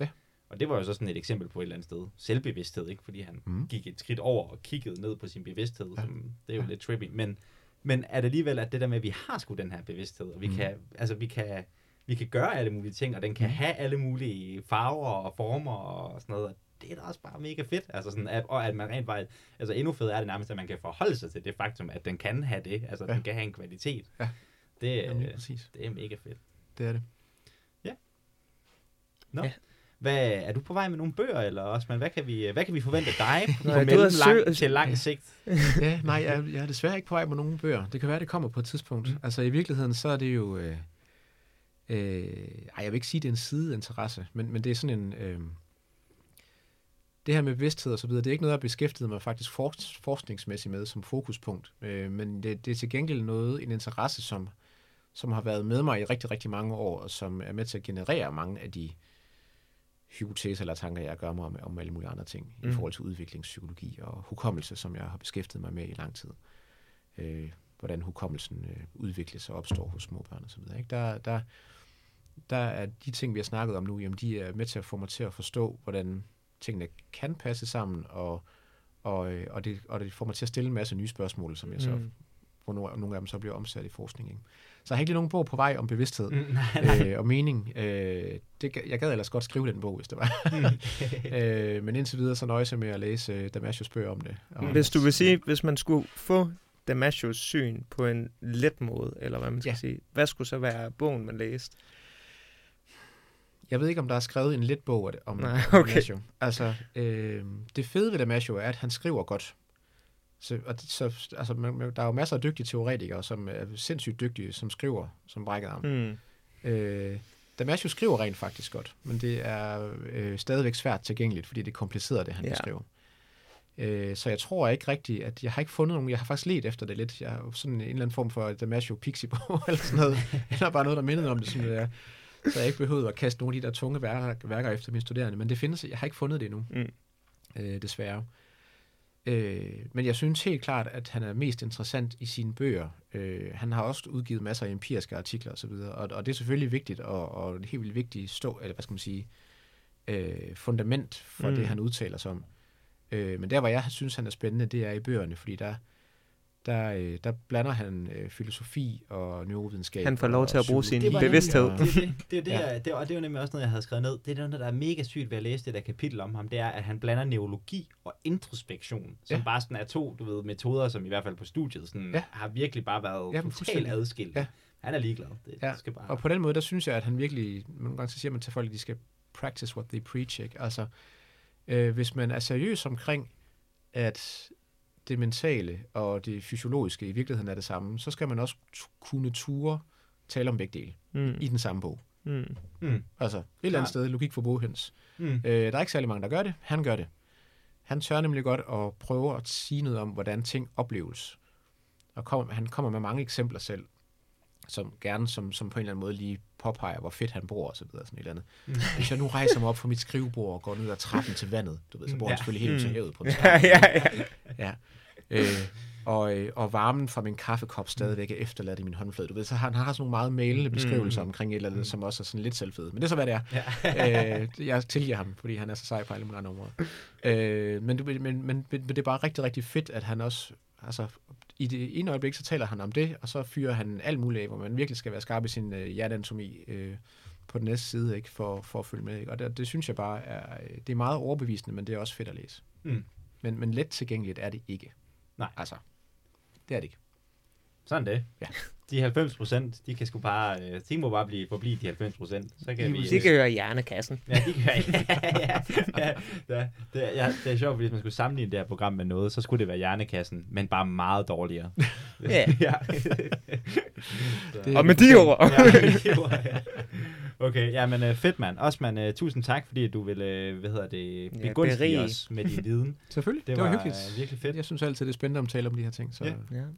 Ja. Og det var jo så sådan et eksempel på et eller andet sted. Selvbevidsthed, ikke? Fordi han mm. gik et skridt over og kiggede ned på sin bevidsthed. Ja. Som, det er jo ja. lidt trippy, men... Men at alligevel, at det der med, at vi har sgu den her bevidsthed, og vi, mm. kan, altså, vi, kan, vi kan gøre alle mulige ting, og den kan have alle mulige farver og former og sådan noget, og det er da også bare mega fedt. Altså sådan, at, og at man rent bare, altså endnu federe er det nærmest, at man kan forholde sig til det faktum, at den kan have det, altså ja. den kan have en kvalitet. Ja. Det, Jamen, øh, det er mega fedt. Det er det. Ja. Nå. Ja. Hvad, er du på vej med nogle bøger, eller Osman? Hvad kan vi, hvad kan vi forvente dig på mellemlang til lang sigt? ja, nej, jeg, jeg er desværre ikke på vej med nogle bøger. Det kan være, det kommer på et tidspunkt. Mm. Altså i virkeligheden, så er det jo... Øh, øh, ej, jeg vil ikke sige, det er en sideinteresse, men, men det er sådan en... Øh, det her med bevidsthed og så videre, det er ikke noget, jeg beskæftiget mig faktisk for, forskningsmæssigt med som fokuspunkt. Øh, men det, det er til gengæld noget, en interesse, som, som har været med mig i rigtig, rigtig mange år, og som er med til at generere mange af de... hypoteser eller tanker, jeg gør mig om, om alle mulige andre ting mm. i forhold til udviklingspsykologi og hukommelse, som jeg har beskæftiget mig med i lang tid. Øh, hvordan hukommelsen øh, udvikles og opstår hos småbørn og så videre. Ikke? Der, der, der er de ting, vi har snakket om nu, jamen, de er med til at få mig til at forstå, hvordan tingene kan passe sammen, og, og, øh, og, det, og det får mig til at stille en masse nye spørgsmål, som jeg så, mm. hvor nogle af dem så bliver omsat i forskning. Ikke? Så jeg har ikke lige nogen bog på vej om bevidsthed mm, nej, nej. Øh, og mening. Øh, det, jeg gad ellers godt skrive den bog, hvis det var. øh, men indtil videre så nøjes jeg med at læse Damasios bøger om det. Og hvis du vil sige, hvis man skulle få Damasios syn på en let måde, eller hvad man skal ja. sige, hvad skulle så være bogen, man læste? Jeg ved ikke, om der er skrevet en let bog om nej, okay. Damasio. Altså, øh, det fede ved Damasio er, at han skriver godt. Så, og det, så, altså, man, der er jo masser af dygtige teoretikere, som er sindssygt dygtige, som skriver, som brækker ham. Mm. Øh, Damasio skriver rent faktisk godt, men det er øh, stadigvæk svært tilgængeligt, fordi det er kompliceret, det han yeah. skriver. Øh, så jeg tror ikke rigtigt, at jeg har ikke fundet nogen, jeg har faktisk let efter det lidt. Jeg har sådan en eller anden form for Damasio Pixie på, eller sådan noget, eller bare noget, der mindede om det, som det er. Så jeg ikke behøvede at kaste nogle af de der tunge værker, værker efter mine studerende, men det findes, jeg har ikke fundet det endnu, mm. øh, desværre. Øh, men jeg synes helt klart, at han er mest interessant i sine bøger. Øh, han har også udgivet masser af empiriske artikler og så videre, og, og det er selvfølgelig vigtigt, og, og en helt vildt vigtig stå, eller hvad skal man sige, øh, fundament for mm. det, han udtaler sig om. Øh, men der, hvor jeg synes, han er spændende, det er i bøgerne, fordi der, der, øh, der blander han øh, filosofi og neurovidenskab. Han får lov til at bruge sin bevidsthed. Og det er jo nemlig også noget, jeg havde skrevet ned. Det er noget, der er mega sygt ved at læse det der kapitel om ham, det er, at han blander neurologi og introspektion, som ja. bare sådan er to du ved, metoder, som i hvert fald på studiet sådan, ja. har virkelig bare været ja, totalt adskilt. Ja. Han er ligeglad. Det, ja. det skal bare... Og på den måde, der synes jeg, at han virkelig... Nogle gange så siger man til folk, at de skal practice what they preach. Ikke? Altså, øh, hvis man er seriøs omkring, at det mentale og det fysiologiske i virkeligheden er det samme, så skal man også t- kunne ture tale om begge dele mm. i den samme bog. Mm. Mm. Altså, et eller andet sted, logik for boghøns. Mm. Øh, der er ikke særlig mange, der gør det. Han gør det. Han tør nemlig godt at prøve at sige noget om, hvordan ting opleves. Og kom, han kommer med mange eksempler selv, som gerne som, som på en eller anden måde lige påpeger, hvor fedt han bor og så videre, sådan et eller andet. Mm. Hvis jeg nu rejser mig op fra mit skrivebord og går ned ad trappen til vandet, du ved, så bor han ja. selvfølgelig helt til havet på den trappen. ja, ja, ja. ja. Øh, og, og varmen fra min kaffekop stadigvæk er efterladt i min håndflade, du ved, så han har sådan nogle meget malende beskrivelser mm. omkring et eller andet, mm. som også er sådan lidt selvfede. Men det er så, hvad det er. Ja. øh, jeg tilgiver ham, fordi han er så sej på alle mulige andre områder. Øh, men, men, men, men, men det er bare rigtig, rigtig fedt, at han også... Altså, i det ene øjeblik, så taler han om det, og så fyrer han alt muligt af, hvor man virkelig skal være skarp i sin øh, hjerteanatomi øh, på den næste side, ikke, for, for at følge med. Ikke? Og det, det synes jeg bare, er, det er meget overbevisende, men det er også fedt at læse. Mm. Men, men let tilgængeligt er det ikke. Nej. Altså, det er det ikke. Sådan det. Ja. De halvfems procent, de kan sgu bare, de må bare blive, forblive de halvfems procent. Så kan vi... De kan høre hjernekassen. Ja, de kan høre hjernekassen. Ja, ja, ja. Det, ja, det er sjovt, fordi hvis man skulle sammenligne det her program med noget, så skulle det være hjernekassen, men bare meget dårligere. Ja. ja. Og med de ord. Ja, med de ord, ja. Okay, ja, men fedt, mand. Osman, tusind tak, fordi du ville, hvad hedder det, begunstige ja, os med din viden. Selvfølgelig, det var, det var hyggeligt. Virkelig fedt. Jeg synes altid, det er spændende at tale om de her ting, så ja.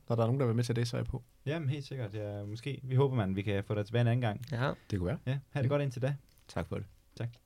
når der er nogen, der vil med til det, så er jeg på. Jamen, helt sikkert. Ja, måske. Vi håber, man, vi kan få dig tilbage en anden gang. Ja. Det kunne være. Ja, ha' det ja. godt indtil da. Tak for det. Tak.